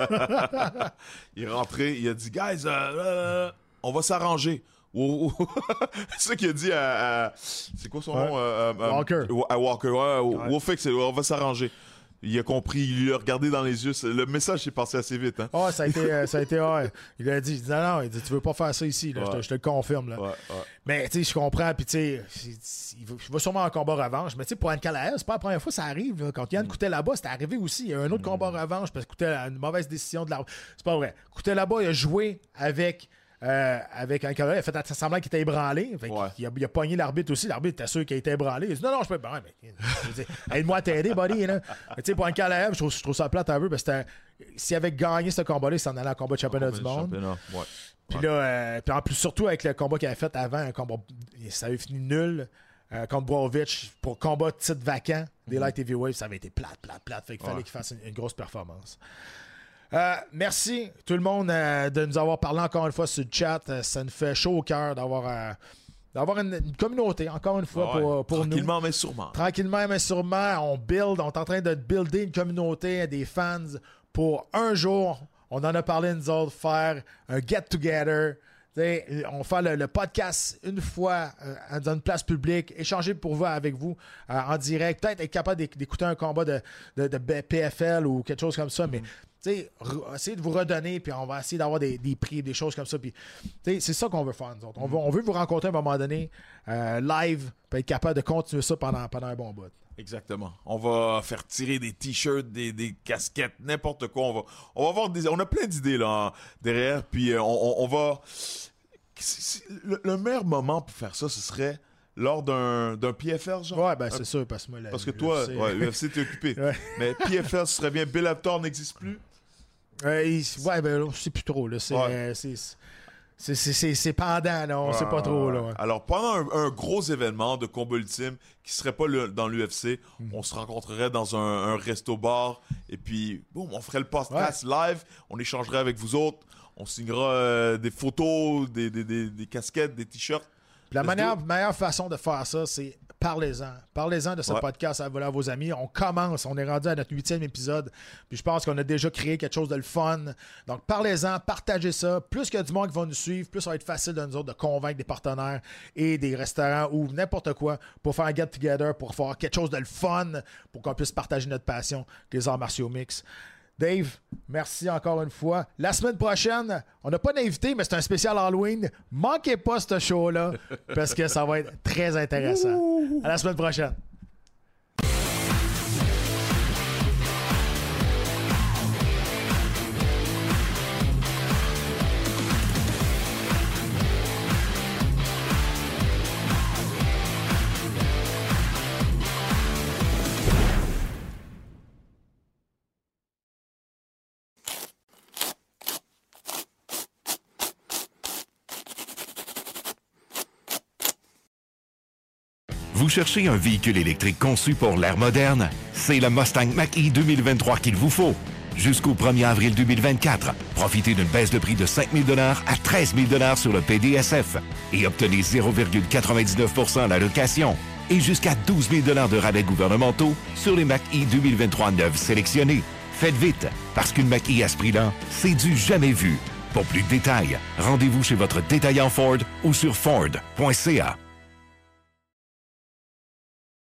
Il est rentré, il a dit « Guys, euh, euh, on va s'arranger. » C'est ça qu'il a dit à... à c'est quoi son ouais. nom? Euh, euh, Walker. À Walker, ouais, ouais. We'll fix it, on va s'arranger. Il a compris, il lui a regardé dans les yeux. Le message s'est passé assez vite. Hein? Oh, ça a été... ça a été ouais. Il a dit, non, non, il dit, tu veux pas faire ça ici, là, ouais. je, te, je te le confirme. Là. Ouais, ouais. Mais tu sais, je comprends, puis tu sais, il va sûrement en combat revanche. Mais tu sais, pour Anne Kalaev, c'est pas la première fois que ça arrive. Là. Quand Yann mm. Coutel là-bas, c'était arrivé aussi. Il y a eu un autre mm. combat revanche parce que Coutel a une mauvaise décision de l'arbitre. C'est pas vrai. Coutel là-bas, il a joué avec... Euh, avec un Canelo, il a fait semblant qu'il était ébranlé. Fait ouais. qu'il a, il a pogné l'arbitre aussi. L'arbitre était sûr qu'il était ébranlé. Il a dit non, non, je peux pas. Ben, aide-moi à t'aider, buddy. Là. Mais, pour un Canelo, je trouve, je trouve ça plate un peu parce que s'il avait gagné ce combat-là, il s'en allait en combat de championnat du monde. Championnat. Ouais. Puis ouais. là, euh, puis en plus, surtout avec le combat qu'il avait fait avant, un combat, ça avait fini nul euh, contre Błachowicz pour combat de titre vacant des Light Heavyweight, ça avait été plate, plate, plate. Fait qu'il ouais. fallait qu'il fasse une, une grosse performance. Euh, merci tout le monde euh, de nous avoir parlé encore une fois sur le chat. Euh, ça nous fait chaud au cœur d'avoir, euh, d'avoir une, une communauté, encore une fois, ouais, pour, pour tranquillement, nous. Tranquillement, mais sûrement. Tranquillement, mais sûrement. On build, on est en train de builder une communauté, des fans pour un jour, on en a parlé nous autres, faire un get-together. T'sais, on fait le, le podcast une fois euh, dans une place publique, échanger pour voir avec vous euh, en direct, peut-être être capable d'é- d'écouter un combat de, de, de P F L ou quelque chose comme ça, mm-hmm. mais t'sais, re- essayer de vous redonner, puis on va essayer d'avoir des, des prix, des choses comme ça, puis c'est ça qu'on veut faire nous autres. On veut, on veut vous rencontrer à un moment donné euh, live, puis être capable de continuer ça pendant, pendant un bon bout. Exactement. On va faire tirer des t-shirts, des, des casquettes, n'importe quoi. On va, on va avoir des, on a plein d'idées là derrière. Puis on, on, on va. Le, le meilleur moment pour faire ça, ce serait lors d'un, d'un P F L, genre. Ouais, ben c'est un... sûr parce que moi. La, parce que l'U F C... toi, ouais, l'U F C t'es occupé. Ouais. Mais P F L, ce serait bien. Bill Aptor n'existe plus. Euh, il... Ouais, ben je sais plus trop là. C'est, ouais. euh, c'est... C'est, c'est, c'est, c'est pendant, là, on ah, sait pas trop. Là, ouais. Alors, pendant un, un gros événement de combat ultime qui serait pas le, dans l'U F C, mm. on se rencontrerait dans un, un resto-bar et puis, boum, on ferait le podcast ouais. live, on échangerait avec vous autres, on signera euh, des photos, des, des, des, des casquettes, des t-shirts. La manière, meilleure façon de faire ça, c'est parlez-en. Parlez-en de ce ouais. podcast à vos amis. On commence, on est rendu à notre huitième épisode. Puis je pense qu'on a déjà créé quelque chose de le fun. Donc parlez-en, partagez ça. Plus qu'il y a du monde qui va nous suivre, plus ça va être facile de nous autres de convaincre des partenaires et des restaurants ou n'importe quoi pour faire un get-together, pour faire quelque chose de le fun, pour qu'on puisse partager notre passion des arts martiaux mix. Dave, merci encore une fois. La semaine prochaine, on n'a pas d'invité, mais c'est un spécial Halloween. Manquez pas ce show-là, parce que ça va être très intéressant. Ouh. À la semaine prochaine. Vous cherchez un véhicule électrique conçu pour l'ère moderne? C'est le Mustang Mach-E deux mille vingt-trois qu'il vous faut. Jusqu'au premier avril deux mille vingt-quatre, profitez d'une baisse de prix de cinq mille dollars à treize mille dollars sur le P D S F et obtenez zéro virgule quatre-vingt-dix-neuf pour cent à la location et jusqu'à douze mille dollars de rabais gouvernementaux sur les Mach-E deux mille vingt-trois neufs sélectionnés. Faites vite, parce qu'une Mach-E à ce prix-là, c'est du jamais vu. Pour plus de détails, rendez-vous chez votre détaillant Ford ou sur Ford point C A.